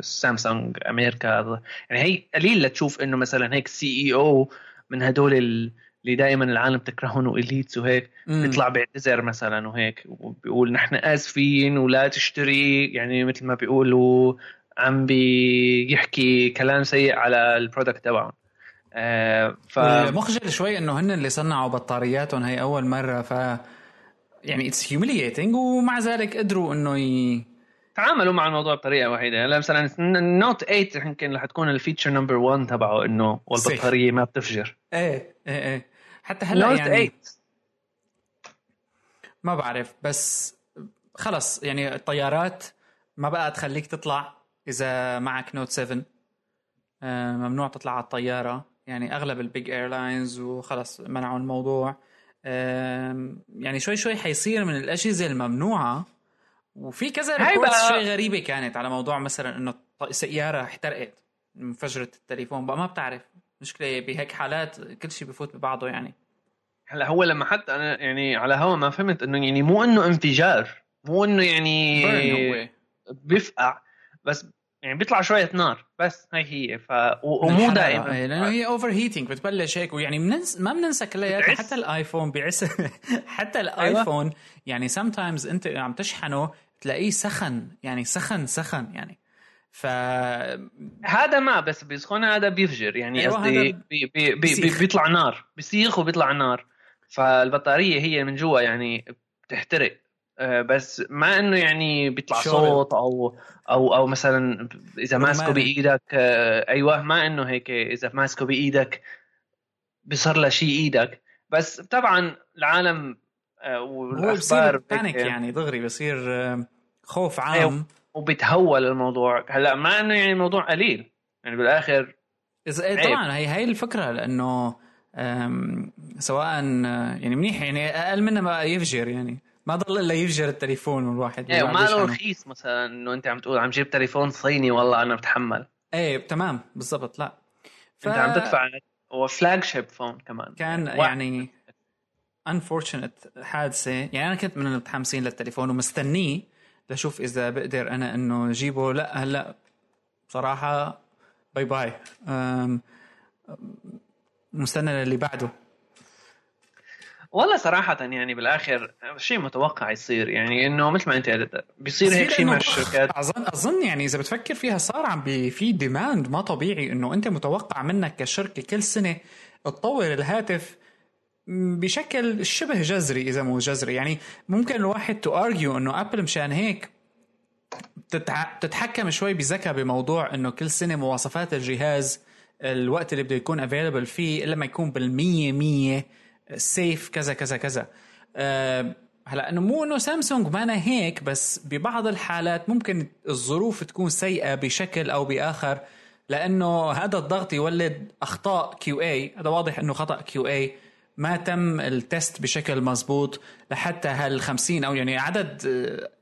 سامسونج أمريكا يعني هي قليل لتشوف إنه مثلا هيك CEO من هدول اللي دائما العالم تكرهون وإليتس وهيك بيطلع بيعتذر مثلا وهيك وبيقول نحن آسفين ولا تشتري، يعني مثل ما بيقولوا عم بيحكي كلام سيء على البرودكت تبعهم. مخجل شوي انه هن اللي صنعوا بطارياتهم هي اول مره، ف يعني اتس هيوميلييتنج، ومع ذلك قدروا انه يتعاملوا مع الموضوع بطريقه واحده. هلا مثلا النوت 8 يمكن رح تكون الفيتشر نمبر 1 تبعه انه والبطاريه ما بتفجر. ايه حتى هلا يعني ما بعرف، بس خلص يعني الطيارات ما بقى تخليك تطلع إذا معك نوت 7، ممنوع تطلع على الطيارة، يعني أغلب البيج ايرلاينز وخلص منعوا الموضوع. يعني شوي شوي حيصير من الأجهزة الممنوعة. وفي كذا ريبورتس شوي غريبة كانت على موضوع مثلا إنه سيارة احترقت، انفجرت التليفون بقى، ما بتعرف. مشكلة بهيك حالات كل شيء بفوت ببعضه. يعني هلا هو لما حتى أنا يعني على هوا ما فهمت إنه يعني مو إنه انفجار، مو إنه يعني بيفقع، بس يعني بيطلع شوية نار بس، هاي هي. ومو دائما لأنه هي أوفر هيتينج بتبلش هيك. ويعني ما بننسى كليات، حتى الآيفون بيعس حتى الآيفون أيوة. يعني sometimes أنت عم تشحنه تلاقيه سخن، يعني سخن يعني، فهذا ما بس بيسخن، هذا بيفجر يعني، أيوة قصدي بيطلع نار، بيسيخ وبيطلع نار. فالبطارية هي من جوا يعني بتحترق، بس ما انه يعني بيطلع صوت او مثلا اذا ماسكه بايدك، ايوه ما انه هيك اذا ماسكه بايدك بيصير له شيء ايدك. بس طبعا العالم والاخبار بانيك يعني دغري بيصير خوف عام، أيوة، وبتهول الموضوع. هلا ما انه يعني الموضوع قليل يعني بالاخر اذا طبعا هي الفكره، لانه سواء يعني منيح يعني اقل منه ما يفجر، يعني ما ضل إلا يفجر التليفون من الواحد. ايه وما له رخيص مثلا انه انت عم تقول عم جيب تليفون صيني، والله انا بتحمل. ايه تمام بالضبط. لا انت عم تدفع وفلاج شيب فون كمان. كان يعني unfortunate حادثة. يعني انا كنت من المتحمسين للتليفون ومستنيه لشوف اذا بقدر انا انه جيبه. لا هلا بصراحة باي باي، مستنى اللي بعده. والله صراحة يعني بالآخر شيء متوقع يصير، يعني إنه مثل ما أنت قلت بيصير هيك شيء مع الشركات. أظن يعني إذا بتفكر فيها صار عم في ديماند ما طبيعي، إنه أنت متوقع منك كشركة كل سنة تطور الهاتف بشكل شبه جذري إذا مو جذري. يعني ممكن الواحد تو أرجيو إنه أبل مشان هيك تتحكم شوي بذكاء بموضوع إنه كل سنة مواصفات الجهاز، الوقت اللي بده يكون available فيه، لما يكون 100% سيف كذا كذا كذا. هلا انه مو انه سامسونج مانا هيك، بس ببعض الحالات ممكن الظروف تكون سيئه بشكل او باخر، لانه هذا الضغط يولد اخطاء كيو اي. هذا واضح انه خطا كيو اي، ما تم التست بشكل مزبوط لحتى هال 50 او يعني عدد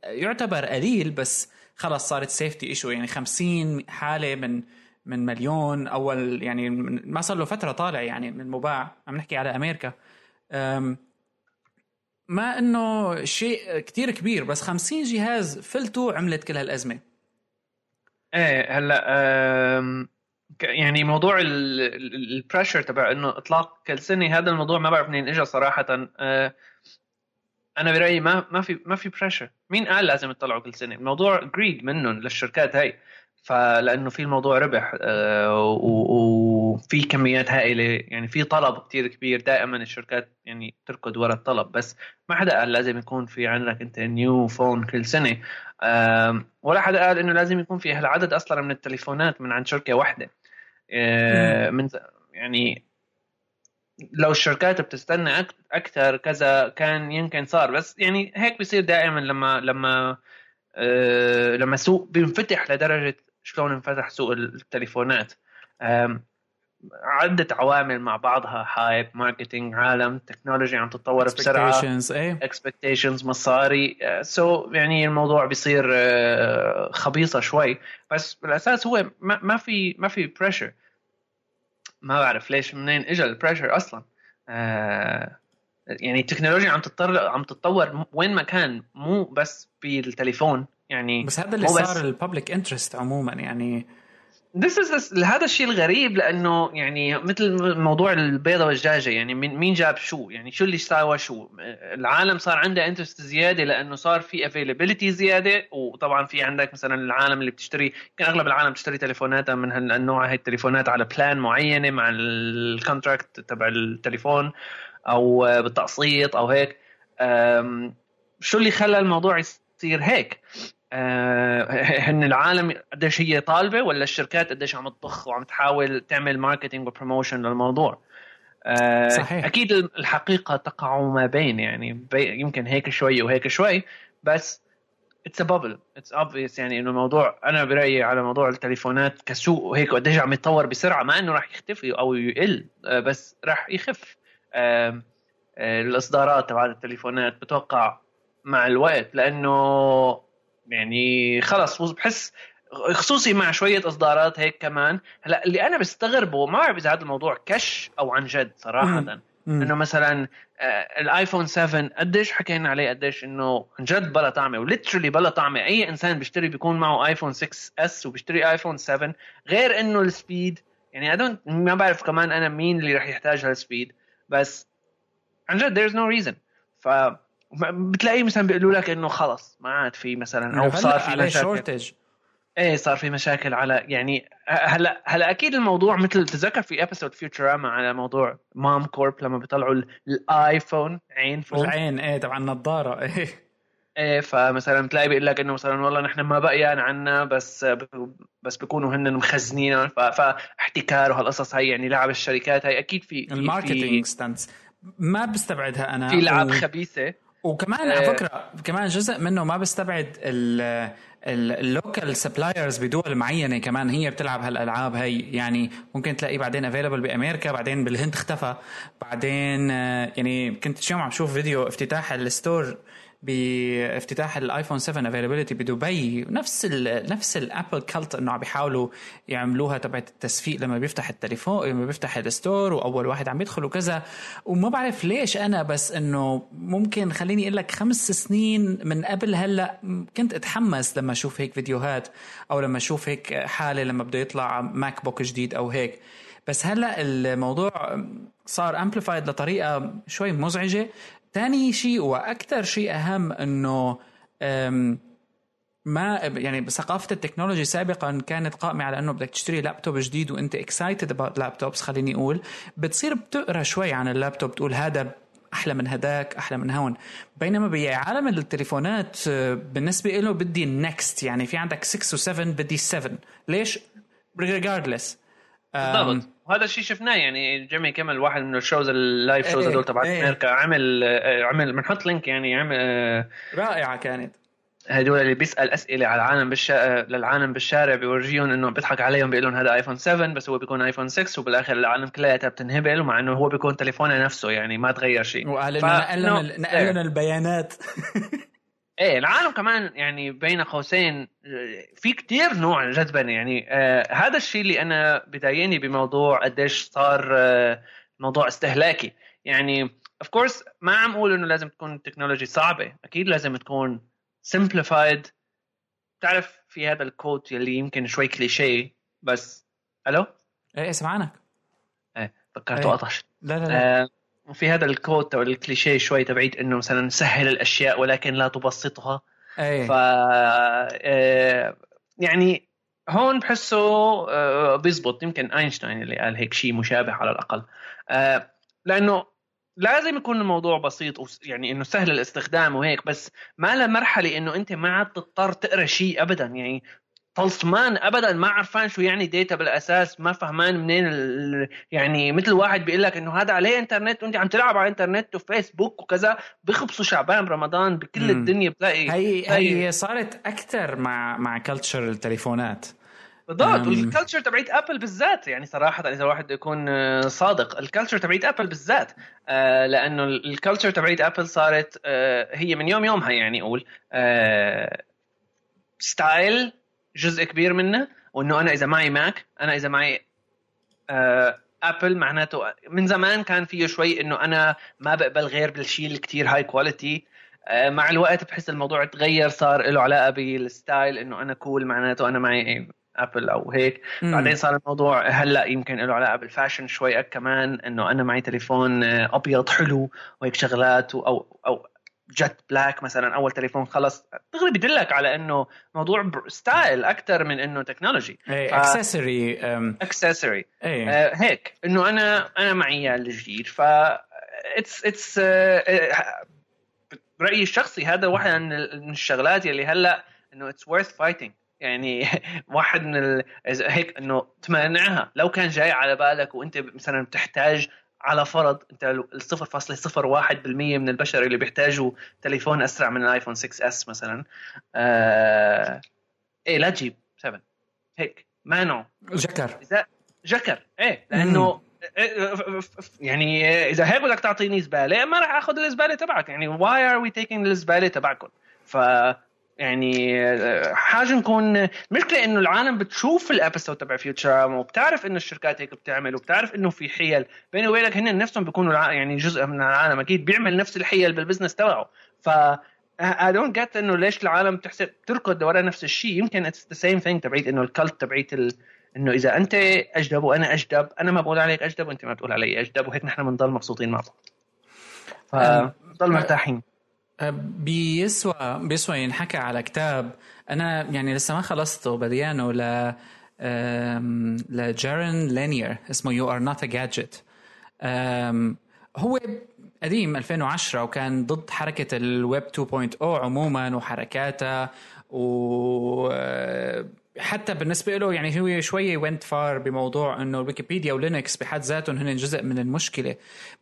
يعتبر قليل، بس خلص صارت سيفتي ايشو. يعني 50 حاله من مليون اول، يعني ما صار له فتره طالع يعني من المباع، عم نحكي على امريكا. ما انه شيء كتير كبير، بس 50 جهاز فلتوا عملت كل هالازمه. ايه هلا يعني موضوع البريشر تبع انه اطلاق كل سنه، هذا الموضوع ما بعرف منين اجى صراحه. انا برايي ما في بريشر. مين قال لازم يطلعوا كل سنه؟ الموضوع جريد منهم للشركات هاي، فلانه في الموضوع ربح وفي كميات هائله، يعني في طلب كتير كبير. دائما الشركات يعني تركض وراء الطلب، بس ما حدا قال لازم يكون في عندك انت نيو فون كل سنه، ولا حدا قال انه لازم يكون في هالعدد اصلا من التليفونات من عند شركه واحده. من يعني لو الشركات بتستنى اكثر كذا كان يمكن صار، بس يعني هيك بيصير دائما لما سوق بينفتح لدرجه شلون انفتح سوق التليفونات. عدة عوامل مع بعضها، هايب، ماركتينج، عالم، تكنولوجيا عم تتطور بسرعة، expectations، مصاري. سو يعني الموضوع بيصير خبيصة شوي، بس بالأساس هو ما في pressure. ما بعرف ليش منين اجى البريشر أصلا. يعني التكنولوجيا عم تتطور وين ما كان، مو بس بالتليفون يعني. بس هذا اللي صار الببليك انترست عموما يعني. هذا الشيء الغريب، لأنه يعني مثل موضوع البيضة والدجاجة، يعني مين جاب شو، يعني شو اللي ساوى شو. العالم صار عنده انترست زيادة لأنه صار في افيلابيلتي زيادة، وطبعا في عندك مثلا العالم اللي بتشتري، كان أغلب العالم بتشتري تليفوناتها من هالنوع، هاي التليفونات على بلان معينة مع الكونتراكت تبع التليفون أو بالتقسيط أو هيك. شو اللي خلى الموضوع يصير هيك؟ إن العالم قديش هي طالبة، ولا الشركات قديش عم تضخ وعم تحاول تعمل ماركتينج وبروموشن للموضوع؟ صحيح. أكيد الحقيقة تقع ما بين، يعني يمكن هيك شوي وهيك شوي، بس it's a bubble, it's obvious. يعني إنه الموضوع أنا برأيي على موضوع التليفونات كسوق وهيك قديش عم يتطور بسرعة, مع إنه راح يختفي أو يقل, بس راح يخف. الإصدارات تبع التليفونات بتوقع مع الوقت, لأنه يعني خلص بحس خصوصي مع شوية إصدارات هيك كمان. هلا اللي أنا بستغربه ما أعرف إذا هذا الموضوع كش أو عن جد صراحة إنه مثلا الآيفون 7 قديش حكينا عليه, قديش إنه عن جد بلا طعمة وليترلي بلا طعمة. أي إنسان بيشتري بيكون معه آيفون 6S وبيشتري آيفون 7, غير إنه السبيد يعني ما بعرف كمان أنا مين اللي رح يحتاج هالسبيد, بس عن جد there's no reason. ف بتلاقيه مثلا بيقولوا لك إنه خلص ما عاد في مثلا أو صار في مشاكل, ايه صار في مشاكل على يعني. هلا اكيد الموضوع مثل تذكر في ابيسود فيوتشراما على موضوع مام كورب لما بيطلعوا الايفون عين فوق العين, ايه طبعا النظاره, ايه فمثلا تلاقي بيقول لك انه مثلا والله نحن ما بقيان عنا, بس بيكونوا هن مخزنين, فاحتكار وهالقصص هي يعني لعب الشركات هي اكيد في الماركتينج ستانس ما بستبعدها انا, في لعب خبيثه. وكمان على فكرة كمان جزء منه ما بستبعد اللوكال سبلايرز بدول معينة كمان هي بتلعب هالألعاب هاي. يعني ممكن تلاقي بعدين افيلبل بأمريكا, بعدين بالهند اختفى, بعدين يعني كنت اليوم عم شوف فيديو افتتاح الستور بافتتاح الايفون 7 افيلابيلتي بدبي, نفس الابل كالت انه عم بيحاولوا يعملوها تبعت التسفيق لما بيفتح التليفون, لما بيفتح الستور واول واحد عم يدخل وكذا, وما بعرف ليش انا, بس انه ممكن خليني اقول لك 5 سنين من قبل هلا كنت اتحمس لما اشوف هيك فيديوهات او لما اشوف هيك حاله لما بده يطلع ماك بوك جديد او هيك, بس هلا الموضوع صار امبليفايد لطريقه شوي مزعجه. ثاني شيء وأكثر شيء أهم أنه ما يعني ثقافة التكنولوجي سابقا كانت قائمة على أنه بدك تشتري لابتوب جديد وأنت excited about laptops, خليني أقول بتصير بتقرأ شوي عن اللابتوب تقول هذا أحلى من هداك أحلى من هون, بينما بعالم التليفونات بالنسبة له بدي next, يعني في عندك 6 و7 بدي 7 ليش regardless. بالضبط, وهذا الشيء شفناه يعني جيمي كمل واحد من الشوز اللايف شوز هذول تبع امريكا عمل بنحط لينك يعني عمل رائعه كانت, هذول اللي بيسال اسئله على العالم للعالم بالشارع بيورجيهم انه بيضحك عليهم بيقول لهم هذا ايفون 7 بس هو بيكون ايفون 6, وبالاخر العالم كلها بتنهبل ومع انه هو بيكون تليفونه نفسه يعني ما تغير شيء, وقال نقلنا البيانات. ايه العالم كمان يعني بين قوسين في كتير نوع جذبني يعني. هذا الشيء اللي انا بدايني بموضوع قديش صار موضوع استهلاكي يعني. of course ما عم اقول انه لازم تكون التكنولوجي صعبه, اكيد لازم تكون simplified. تعرف في هذا الكوت اللي يمكن شوي كليشيه بس الو ايه سمعانك ايه فكرت وقطعت لا وفي هذا الكوت أو الكليشيه شوي تبعيد إنه مثلاً سهل الأشياء ولكن لا تبسطها. يعني هون بحسه بيزبط, يمكن أينشتاين اللي قال هيك شيء مشابه على الأقل, لأنه لازم يكون الموضوع بسيط يعني إنه سهل الاستخدام وهيك, بس ما لمرحلة إنه أنت ما عاد تضطر تقرأ شيء أبداً يعني. طلسمان أبداً ما عرفان شو يعني ديتا بالأساس, ما فهمان منين يعني مثل واحد بيقول لك إنه هذا عليه إنترنت وأنت عم تلعب على إنترنت وفيسبوك وكذا, بيخبصوا شعبان رمضان بكل الدنيا بلاقي هي صارت أكتر مع كلتشر التليفونات. بالضبط, والكلتشر تبعيت أبل بالذات يعني صراحة إذا الواحد يكون صادق, الكلتشر تبعيت أبل بالذات لأنه الكلتشر تبعيت أبل صارت هي من يومها يعني أقول ستايل جزء كبير منه, وانه انا اذا معي ماك انا اذا معي ابل معناته من زمان كان فيه شوي انه انا ما بقبل غير بالشيء اللي كتير هاي كواليتي. مع الوقت بحس الموضوع تغير, صار له علاقه بالستايل انه انا كول معناته انا معي ابل او هيك. بعدين صار الموضوع هلا يمكن له علاقه بالفاشن شوي كمان انه انا معي تليفون ابيض حلو وهيك شغلات او جت بلاك مثلا اول تليفون خلص دغري بيدلك على انه موضوع ستايل اكثر من انه تكنولوجي اكسسوري هيك انه انا معي الجديد. ف اتس رايي الشخصي هذا واحد من الشغلات يلي هلا انه اتس ورث فايتنج يعني. واحد من هيك انه تمنعها لو كان جاي على بالك وانت مثلا بتحتاج على فرض انت 0.01% من البشر اللي بيحتاجوا تليفون اسرع من الايفون 6s مثلا ايه لا تجيب 7 هيك مانو جكر ايه لانه يعني اذا هيك بدك تعطيني زباله ما راح اخذ الزباله تبعك يعني why are we taking الزباله تبعكم ف يعني حاجه نكون مشكله انه العالم بتشوف الابستو تبع فيوتشر وبتعرف انه الشركات هيك بتعمل وبتعرف انه في حيل بيني وبينك هن نفسهم بيكونوا يعني جزء من العالم اكيد بيعمل نفس الحيل بالبزنس تبعه ف I don't get انه ليش العالم تحسب تركض ورا نفس الشيء يمكن it's the same thing تبعيت انه الكالت تبعيت انه اذا انت اجدب وانا اجدب انا ما بقول عليك اجدب وانت ما بتقول علي اجدب وهيك نحن بنضل مبسوطين مع بعض فضل مرتاحين بيسوى ينحكى على كتاب أنا يعني لسه ما خلصته بديانه لجارين لينير اسمه You Are Not a Gadget هو قديم 2010 وكان ضد حركة الويب 2.0 عموما وحركاتها وحتى بالنسبة له يعني هو شوية went far بموضوع أنه الويكيبيديا ولينكس بحد ذاتهم هن جزء من المشكلة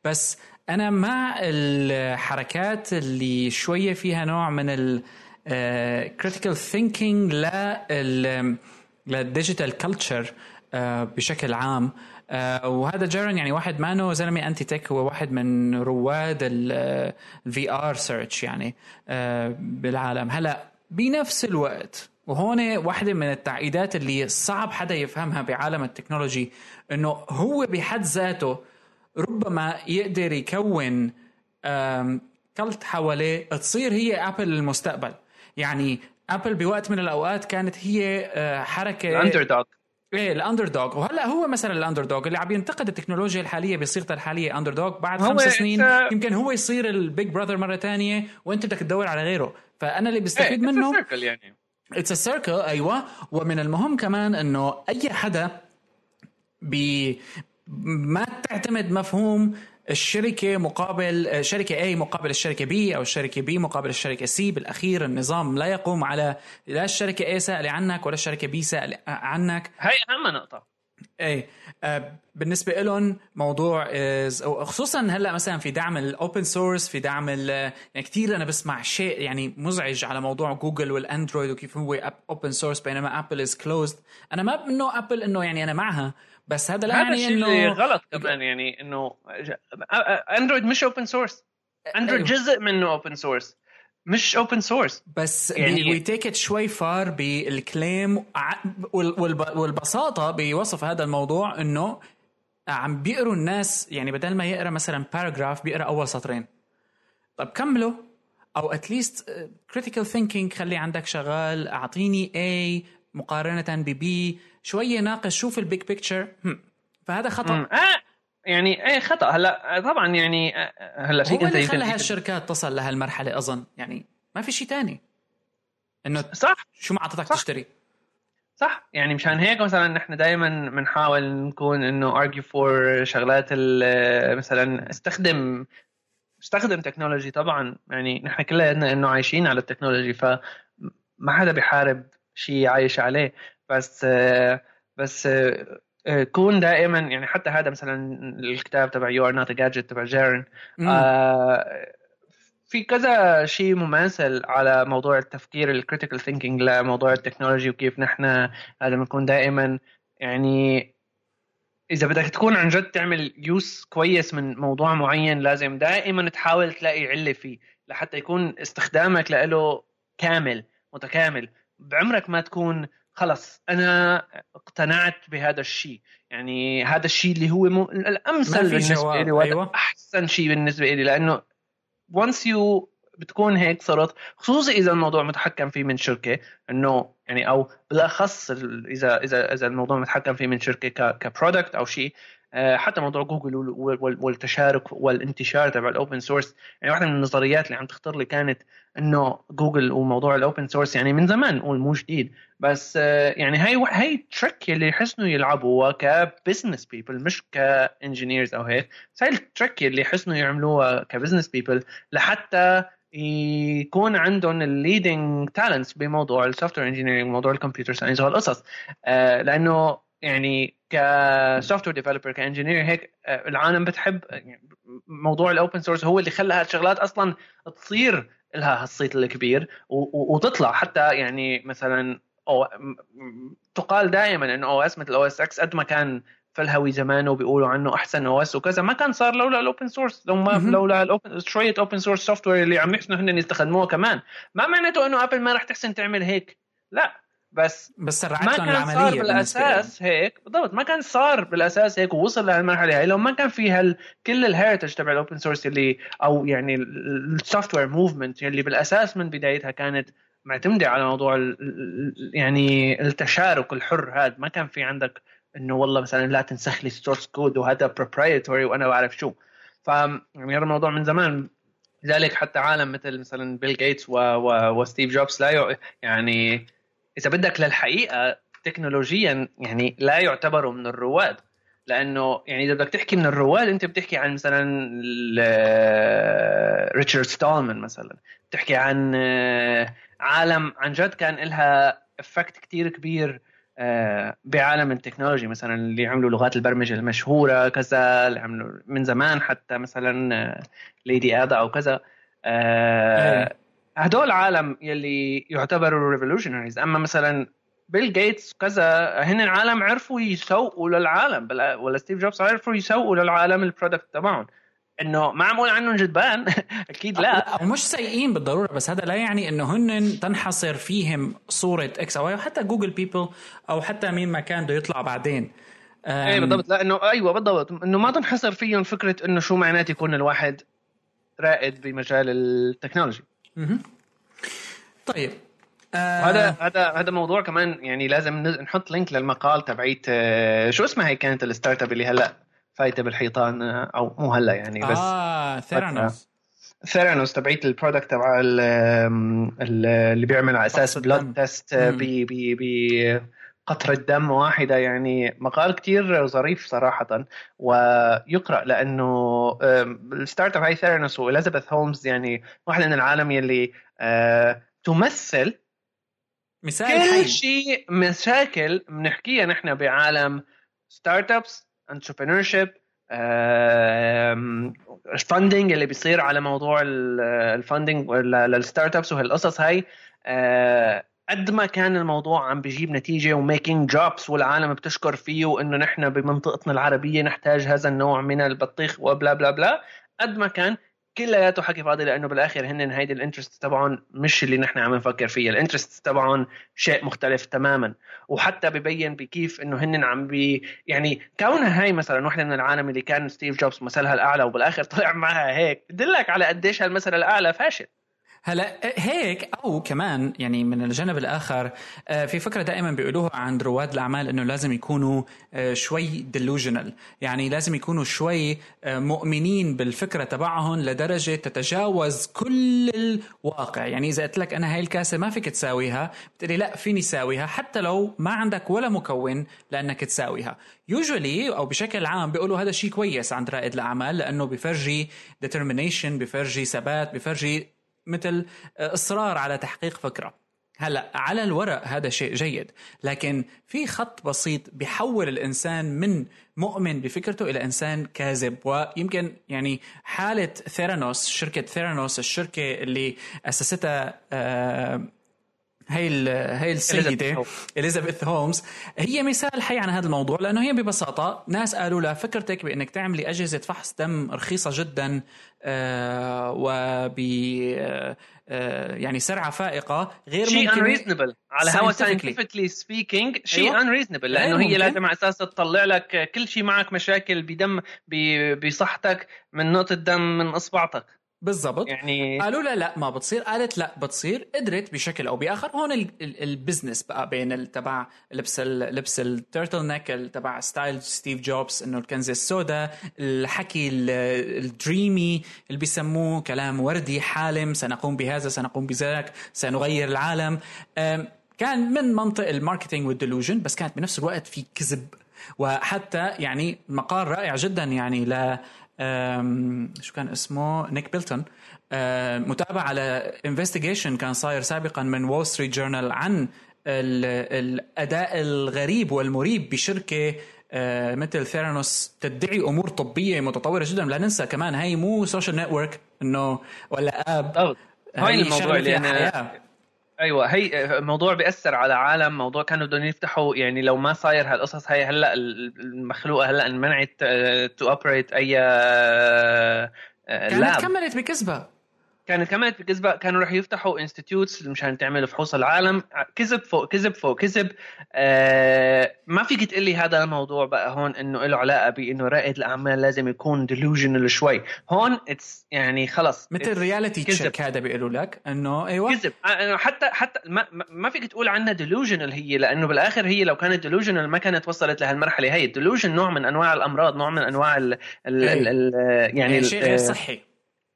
بس أنا مع الحركات اللي شوية فيها نوع من ال critical thinking للديجيتال culture بشكل عام وهذا جارن يعني واحد مانو زلمي أنتي تك هو واحد من رواد ال VR search يعني بالعالم هلأ بنفس الوقت وهون واحدة من التعقيدات اللي صعب حدا يفهمها بعالم التكنولوجي إنه هو بحد ذاته ربما يقدر يكون كلت حواليه تصير هي أبل المستقبل يعني أبل بوقت من الأوقات كانت هي حركة الأندردوغ إيه الأندردوغ وهلأ هو مثلا الأندردوغ اللي عم ينتقد التكنولوجيا الحالية بصيغتها الحالية أندردوغ بعد 5 سنين يمكن هو يصير البيج براذر مرة تانية وأنت بدك تدور على غيره فأنا اللي بستفيد منه it's a circle أيوة ومن المهم كمان أنه أي حدا ما تعتمد مفهوم الشركة مقابل شركة A مقابل الشركة B أو الشركة B مقابل الشركة C بالأخير النظام لا يقوم على لا الشركة A سأل عنك ولا الشركة B سأل عنك هاي أهم نقطة أي بالنسبة لهم موضوع خصوصا هلأ مثلا في دعم الأوبن سورس في دعم يعني كتير أنا بسمع شيء يعني مزعج على موضوع جوجل والأندرويد وكيف هو أوبن سورس بينما أبل إز كلوزد أنا ما بنو أبل إنه يعني أنا معها بس هذا لا يعني إنه غلط كمان يعني إنه أندرويد مش أوبن سورس أندرويد جزء منه أوبن سورس مش open source بس يعني we take it شوي فار بالكليم والبساطة بوصف هذا الموضوع إنه عم بيقروا الناس يعني بدل ما يقرأ مثلا paragraph بيقرأ أول سطرين طب كمله أو at least critical thinking خلي عندك شغال أعطيني A مقارنة ب B شوية ناقش شوف البيج بيكتشر فهذا خطأ يعني اي خطأ هلا طبعا يعني هلا في انت يمكن هالشركات تصل لهالمرحله اظن يعني ما في شيء تاني انه صح شو ما اعطتك تشتري صح يعني مشان هيك مثلا نحن دائما بنحاول نكون انه argue for شغلات مثلا استخدم تكنولوجي طبعا يعني نحن كلنا انه عايشين على التكنولوجي فما حدا بيحارب شيء عايش عليه بس كون دائما يعني حتى هذا مثلا الكتاب تبع You Are Not a Gadget تبع جارن في كذا شيء مماثل على موضوع التفكير الكريتيكال ثينكينج لموضوع التكنولوجي وكيف نحن لازم نكون دائما يعني إذا بدك تكون عن جد تعمل يوس كويس من موضوع معين لازم دائما تحاول تلاقي علة فيه لحتى يكون استخدامك له كامل متكامل بعمرك ما تكون خلص أنا اقتنعت بهذا الشيء يعني هذا الشيء اللي هو الأمثل بالنسبة لي أيوة. أحسن شيء بالنسبة لي لأنه once you بتكون هيك صارت خصوصا إذا الموضوع متحكم فيه من شركة إنه يعني أو بالأخص إذا الموضوع متحكم فيه من شركة كبرودكت أو شيء حتى موضوع جوجل والتشارك والانتشار تبع الأوبن سورس يعني واحدة من النظريات اللي عم تخطر لي كانت إنه جوجل وموضوع الأوبن سورس يعني من زمان ومو جديد بس يعني هاي تريك اللي حسنوا يلعبوها كبزنس بيبل مش كإنجينيرز أو هيك هاي التريك اللي حسنوا يعملوها كبزنس بيبل لحتى يكون عندهم الليدينج تالنتس بموضوع السوفتوير إنجينيرينج موضوع الكمبيوتر ساينس وهالقصص لأنه يعني كسوفت وير ديفلوبر كانجينير هيك العالم بتحب موضوع الاوبن سورس، هو اللي خلى هالشغلات اصلا تصير لها هالصيت الكبير وتطلع. حتى يعني مثلا تقال دائما انه او اس مثل او اس اكس قد ما كان فالهوي زمانه بيقولوا عنه احسن او اس وكذا، ما كان صار لولا الاوبن سورس، لولا الاوبن شويه اوبن سورس سوفت وير اللي عم يحسنوا هن يستخدموها كمان. ما معناته انه ابل ما رح تحسن تعمل هيك، لا، بس ما كان صار بالاساس هيك بالضبط، ما كان صار بالاساس هيك ووصل لهالمرحله هاي لو ما كان في كل الهيرتج تبع الاوبن سورس اللي او يعني السوفت وير موفمنت اللي بالاساس من بدايتها كانت معتمده على موضوع يعني التشارك الحر. هذا ما كان في عندك انه والله مثلا لا تنسخ لي سورس كود وهذا بروبرايتوري وانا بعرف شو، ف يعني الموضوع من زمان. لذلك حتى عالم مثلا بيل جيتس وستيف جوبز لا يعني إذا بدك للحقيقة تكنولوجيا يعني لا يعتبروا من الرواد، لأنه يعني إذا بدك تحكي من الرواد أنت بتحكي عن مثلا ريتشارد ستالمان مثلا، بتحكي عن عالم عن جد كان لها إفكت كتير كبير بعالم التكنولوجي، مثلا اللي عملوا لغات البرمجة المشهورة كذا، اللي عملوا من زمان حتى مثلا ليدي آدا أو كذا، هدول عالم يلي يعتبروا ريفولوشنريز. أما مثلا بيل جيتس كذا هن العالم عرفوا يسوقوا للعالم، ولا ستيف جوبز عرفوا يسوقوا للعالم البرودكت تبعهم، إنه ما عمول عنهم جدبان أكيد لا، ومش سيئين بالضرورة، بس هذا لا يعني إنه هن تنحصر فيهم صورة إكس أو واي، وحتى جوجل بيبل أو حتى مين ما كان بده يطلع بعدين. أي بالضبط، لأنه أيوة بالضبط إنه ما تنحصر فيهم فكرة إنه شو معناته يكون الواحد رائد بمجال التكنولوجي. طيب هذا موضوع كمان يعني لازم نحط لينك للمقال تبعيت شو اسمها هي كانت الستارت اب اللي هلا فايته بالحيطان، او مو هلا يعني بس ثيرانوس تبعيت البرودكت تبع اللي بيعمل على اساس بلود تيست بقطرة دم واحدة. يعني مقال كتير ظريف صراحة ويقرأ، لأنه الستارت اب هاي ثيرانوس وإليزابيث هولمز يعني واحدة من العالم يلي تمثل كل شيء مشاكل بنحكيها نحن بعالم ستارت ابس، انتربرنورشيب، الفاندنج اللي بيصير على موضوع الفاندنج للستارت ابس وهالقصص هاي. قد ما كان الموضوع عم بيجيب نتيجة وميكينج جوبس والعالم بتشكر فيه، وإنه نحن بمنطقتنا العربية نحتاج هذا النوع من البطيخ وبلا بلا بلا، قد ما كان كلياته حكي فاضي، لأنه بالآخر هن هيدا الانترست تبعهم مش اللي نحن عم نفكر فيه. الانترست تبعهم شيء مختلف تماما، وحتى ببين بكيف إنه هن عم يعني كونها هاي مثلا واحدة من العالم اللي كان ستيف جوبز مثلها الأعلى وبالآخر طلع معها هيك، دلك على قديش هالمثل الأعلى فاشل. هلا هيك او كمان يعني من الجانب الاخر في فكره دائما بيقولوها عند رواد الاعمال انه لازم يكونوا شوي ديلوجنال، يعني لازم يكونوا شوي مؤمنين بالفكره تبعهم لدرجه تتجاوز كل الواقع. يعني اذا قلت لك انا هاي الكاسه ما فيك تساويها، بتقولي لا فيني ساويها حتى لو ما عندك ولا مكون لانك تساويها. يوجولي او بشكل عام بيقولوا هذا شيء كويس عند رائد الاعمال، لانه بفرجي ديترمينيشن، بفرجي ثبات، بفرجي مثل إصرار على تحقيق فكرة. هلأ على الورق هذا شيء جيد، لكن في خط بسيط بيحول الإنسان من مؤمن بفكرته إلى إنسان كاذب. ويمكن يعني حالة ثيرانوس، شركة ثيرانوس، الشركة اللي أسستها هاي السيدة إليزابيث هولمز، هي مثال حي عن هذا الموضوع، لأنه هي ببساطة ناس قالوا لها فكرتك بأنك تعملي أجهزة فحص دم رخيصة جدا وب يعني سرعة فائقة غير شيء unreasonable على هوا scientifically speaking شيء unreasonable، لأنه هي لازم على أساس تطلع لك كل شيء معك مشاكل بدم بصحتك من نقطة دم من إصبعتك بالضبط. يعني قالوا لا لا ما بتصير، قالت لا بتصير، قدرت بشكل أو بآخر. هون البزنس بقى بين تبع لبس التيرتل نيك تبع ستايل ستيف جوبز، إنه الكنزة السوداء، الحكي الدريمي اللي بيسموه كلام وردي حالم، سنقوم بهذا سنقوم بذاك سنغير العالم، كان من منطق الماركتينج والديلوجن، بس كانت بنفس الوقت في كذب. وحتى يعني مقال رائع جدا يعني ل شو كان اسمه، نيك بيلتون، متابعة على investigation كان صاير سابقا من Wall Street Journal عن الأداء الغريب والمريب بشركة مثل ثيرانوس تدعي أمور طبية متطورة جدا. لا ننسى كمان هاي مو سوشيال نتورك إنه ولا آب، هاي الموضوع اللي أنا أيوة هي موضوع بيأثر على عالم، موضوع كانوا بدهم يفتحوا يعني لو ما صاير هالقصص هاي هلأ المخلوقة هلأ منعت تو أوبريت أي كانت كملت بكذبة، كانوا رح يفتحوا انستيتيوتس مشان تعملوا فحوص العالم، كذب فوق كذب فوق كذب. ما فيك تقلي هذا الموضوع بقى هون انه له علاقه بانه رائد الاعمال لازم يكون ديلوجنال شوي، هون اتس يعني خلص مثل رياليتي تشيك هذا بيقولوا لك انه ايوه كذب، حتى ما فيك تقول عنها ديلوجنال هي، لانه بالاخر هي لو كانت ديلوجنال ما كانت وصلت لهالمرحله هي. الديلوجن نوع من انواع الامراض، نوع من انواع يعني شيء غير صحي.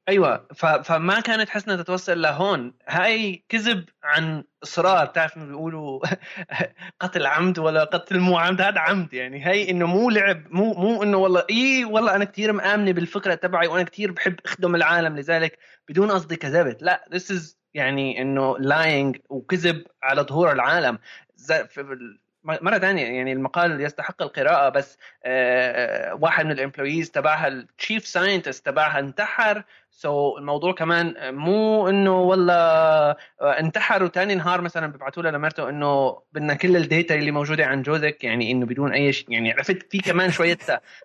أيوة فما كانت حسنة تتوصل لهون، هاي كذب عن إصرار، تعرف ما بيقولوا قتل عمد ولا قتل مو عمد، هذا عمد يعني، هاي إنه مو لعب، مو إنه والله إيه والله أنا كتير مآمنة بالفكرة تبعي وأنا كتير بحب أخدم العالم لذلك بدون قصدي كذبت، لا this is يعني إنه lying وكذب على ظهور العالم. مرة تانية يعني المقال يستحق القراءة، بس واحد من الامبلويز تبعها التشيف ساينتست تبعها انتحر، سو الموضوع كمان مو انه والله انتحر وتاني نهار مثلا ببعثوا له لمرته انه بدنا كل الداتا اللي موجودة عن جوزك، يعني انه بدون اي شيء، يعني عرفت في كمان شوية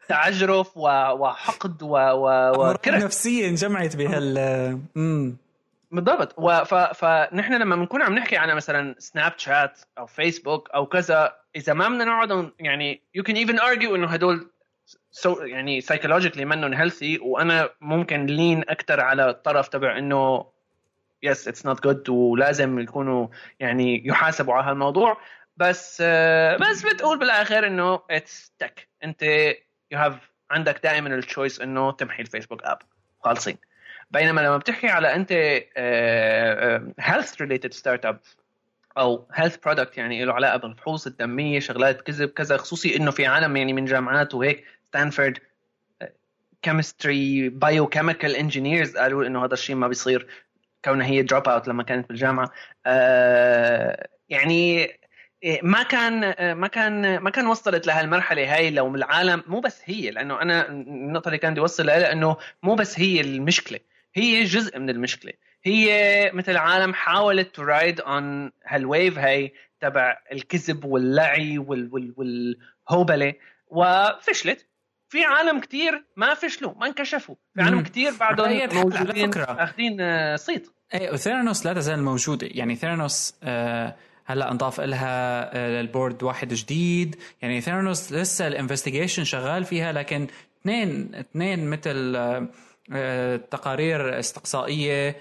تعجرف وحقد وكره نفسية انجمعت بهال بالضبط. فنحن لما بنكون عم نحكي عن مثلا سناب شات او فيسبوك او كذا، اذا ما بدنا نقعد يعني you can even argue انه هدول يعني psychologically منهم healthy، وانا ممكن لين اكثر على الطرف تبع انه yes it's not good ولازم يكونوا يعني يحاسبوا على هالموضوع، بس بتقول بالاخر انه it's tech، انت you have عندك دائما التشويس انه تمحي الفيسبوك اب خالصين. بينما لما بتحكي على أنت health related startup أو health product يعني له علاقة بالفحوص الدمية شغلات كذب كذا، خصوصي إنه في عالم يعني من جامعات وهيك ستانفورد chemistry biochemical engineers قالوا إنه هذا الشيء ما بيصير كونها هي drop out لما كانت بالجامعة. يعني ما كان وصلت لهالمرحله هاي لو العالم مو بس هي، لأنه أنا النقطة اللي كان بدي أوصل لها إنه مو بس هي المشكلة، هي جزء من المشكلة، هي مثل عالم حاولت to ride on هالويف هاي تبع الكذب واللعي والهوبلة وفشلت. في عالم كتير ما فشلوا ما انكشفوا، في عالم كتير بعدهم موجودين أخذين صيت. ثيرانوس لا تزال موجودة، يعني ثيرانوس هلا انضاف لها البورد واحد جديد، يعني ثيرانوس لسه الانفستيجيشن شغال فيها، لكن اثنين مثل تقارير استقصائية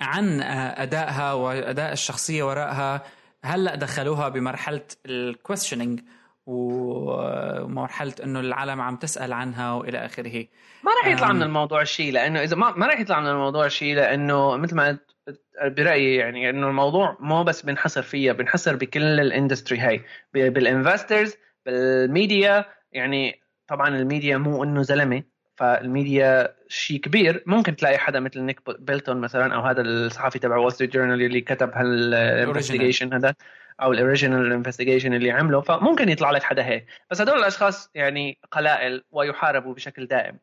عن أدائها وأداء الشخصية وراءها هلأ دخلوها بمرحلة الكويستشنينج ومرحلة إنه العالم عم تسأل عنها وإلى آخره. ما راح يطلع من الموضوع شيء، لأنه إذا ما راح يطلع من الموضوع شيء، لأنه مثل ما برأيي يعني إنه الموضوع مو بس بنحصر فيها، بنحصر بكل الاندستري هاي، بالإنفسترز، بالميديا. يعني طبعا الميديا مو إنه زلمة، فالميديا شيء كبير، ممكن تلاقي حدا مثل نيك بيلتون مثلا، أو هذا الصحفي تبع وول ستريت جورنال اللي كتب هالانفستيجيشن هذا، أو الأوريجينال انفستيجيشن اللي عمله، فممكن يطلع لك حدا هيك، بس هدول الأشخاص يعني قلائل ويحاربوا بشكل دائم.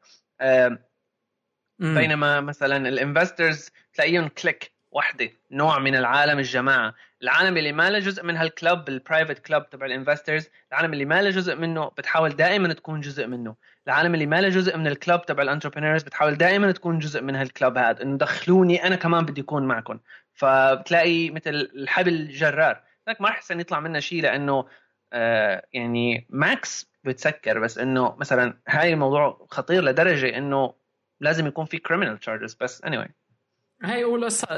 بينما مثلا الانفسترز تلاقيهم كليك واحدة، نوع من العالم الجماعة، العالم اللي ما له جزء من هالكلب، البرايفت كلب تبع الانفسترز، العالم اللي ما له جزء منه بتحاول دائما تكون جزء منه، العالم اللي ما له جزء من الكلب تبع الانتربرينورز بتحاول دائما تكون جزء من هالكلب هذا، انه دخلوني انا كمان بدي اكون معكم. فبتلاقي مثل الحبل جرار، لك ما احسن يطلع منه شيء، لانه يعني ماكس بتسكر، بس انه مثلا هاي الموضوع خطير لدرجة انه لازم يكون في criminal charges، بس anyway هاي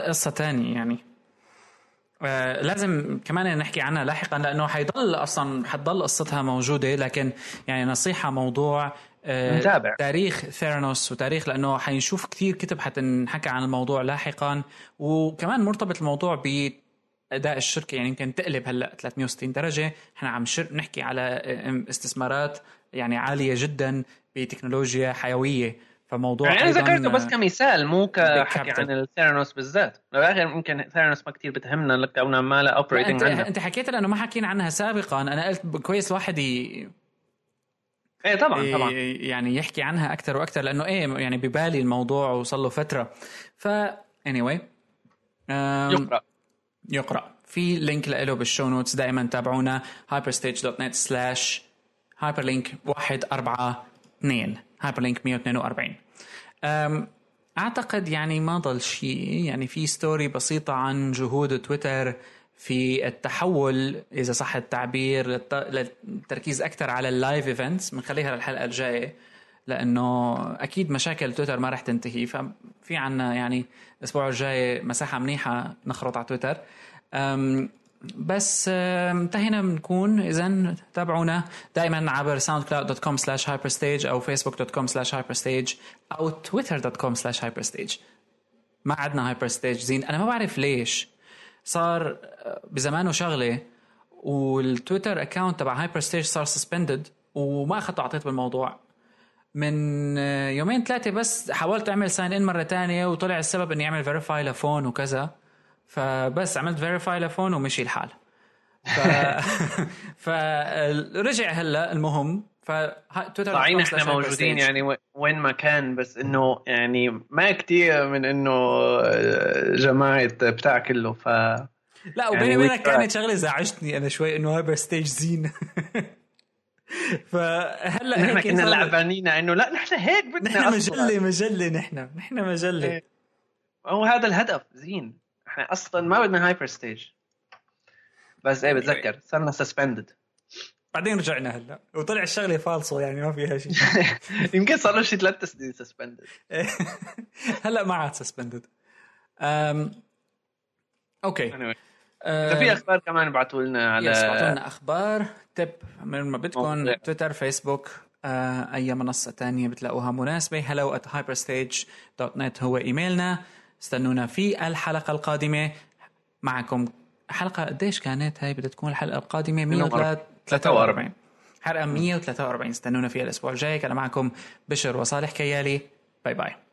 قصة تانية يعني لازم كمان نحكي عنها لاحقا، لأنه حيضل قصتها موجودة. لكن يعني نصيحة موضوع تاريخ ثيرانوس وتاريخ، لأنه حنشوف كثير كتب حتنحكي عن الموضوع لاحقا، وكمان مرتبط الموضوع بأداء الشركة، يعني يمكن تقلب هلأ 360 درجة. احنا عم نحكي على استثمارات يعني عالية جدا بتكنولوجيا حيوية، فموضوع يعني أنا ذكرته بس كمثال مو كحكي عن الثيرانوس بالذات. بالآخر ممكن الثيرانوس ما كتير بتهمنا لك أو ما لا أوبريتنج عنها. أنت حكيت لأنه ما حكينا عنها سابقا. أنا قلت كويس واحد إيه طبعا يعني يحكي عنها أكتر وأكتر لأنه إيه يعني ببالي الموضوع وصل له فترة. فا anyway يقرأ في لينك لإله بالشو نوتس. دائما تابعونا hyperstage.net/hyperlink142 hyperlink142. أعتقد يعني ما ضل شيء. يعني في ستوري بسيطة عن جهود تويتر في التحول إذا صح التعبير للتركيز أكتر على اللايف إيفنتس. منخليها للحلقة الجاية لأنه أكيد مشاكل تويتر ما رح تنتهي. ففي عنا يعني الأسبوع الجاي مساحة منيحة نخرط على تويتر. بس انتهينا بنكون. إذن تابعونا دائما عبر soundcloud.com/hyperstage أو facebook.com/hyperstage أو twitter.com/hyperstage. ما عدنا hyperstage زين. أنا ما بعرف ليش صار بزمانه شغلة والتويتر أكاونت تبع هايبرستيج صار suspended وما أخذت وعطيت بالموضوع من يومين ثلاثة. بس حاولت أعمل ساين إن مرة تانية وطلع السبب إني أعمل فيريفاي لفون وكذا. فبس عملت فيريفاي لفون ومشي الحال فرجع هلا. المهم فتويتر طبعا احنا موجودين يعني وين ما كان. بس انه يعني ما كتير من انه جماعه بتاع كله. ف لا وبيني يعني وبينك كانت شغله زعجتني انا شوي انه هايبر ستيج زين فهلا احنا كنا لعبانين انه لا نحن هيك بدنا نحن مجله نحن مجله. هو هذا الهدف زين. احنا اصلا ما بدنا هايبر ستيج. بس ايه بتذكر صرنا سسبندد بعدين رجعنا هلا وطلع الشغله فالصه يعني ما فيها شيء. يمكن صار له شيء 3 سنين سسبندد. هلا ما عاد سسبندد. اوكي اذا في اخبار كمان ابعثوا لنا على ابعثوا لنا اخبار تب من ما بدكم. تويتر فيسبوك اي منصه تانية بتلاقوها مناسبه. hello@hyperstage.net هو ايميلنا. استنونا في الحلقه القادمه معكم. حلقه قديش كانت هاي؟ بدها تكون الحلقه القادمه 143 حلقه 143. استنونا فيها الاسبوع الجاي. كان معكم بشر وصالح كيالي. باي باي.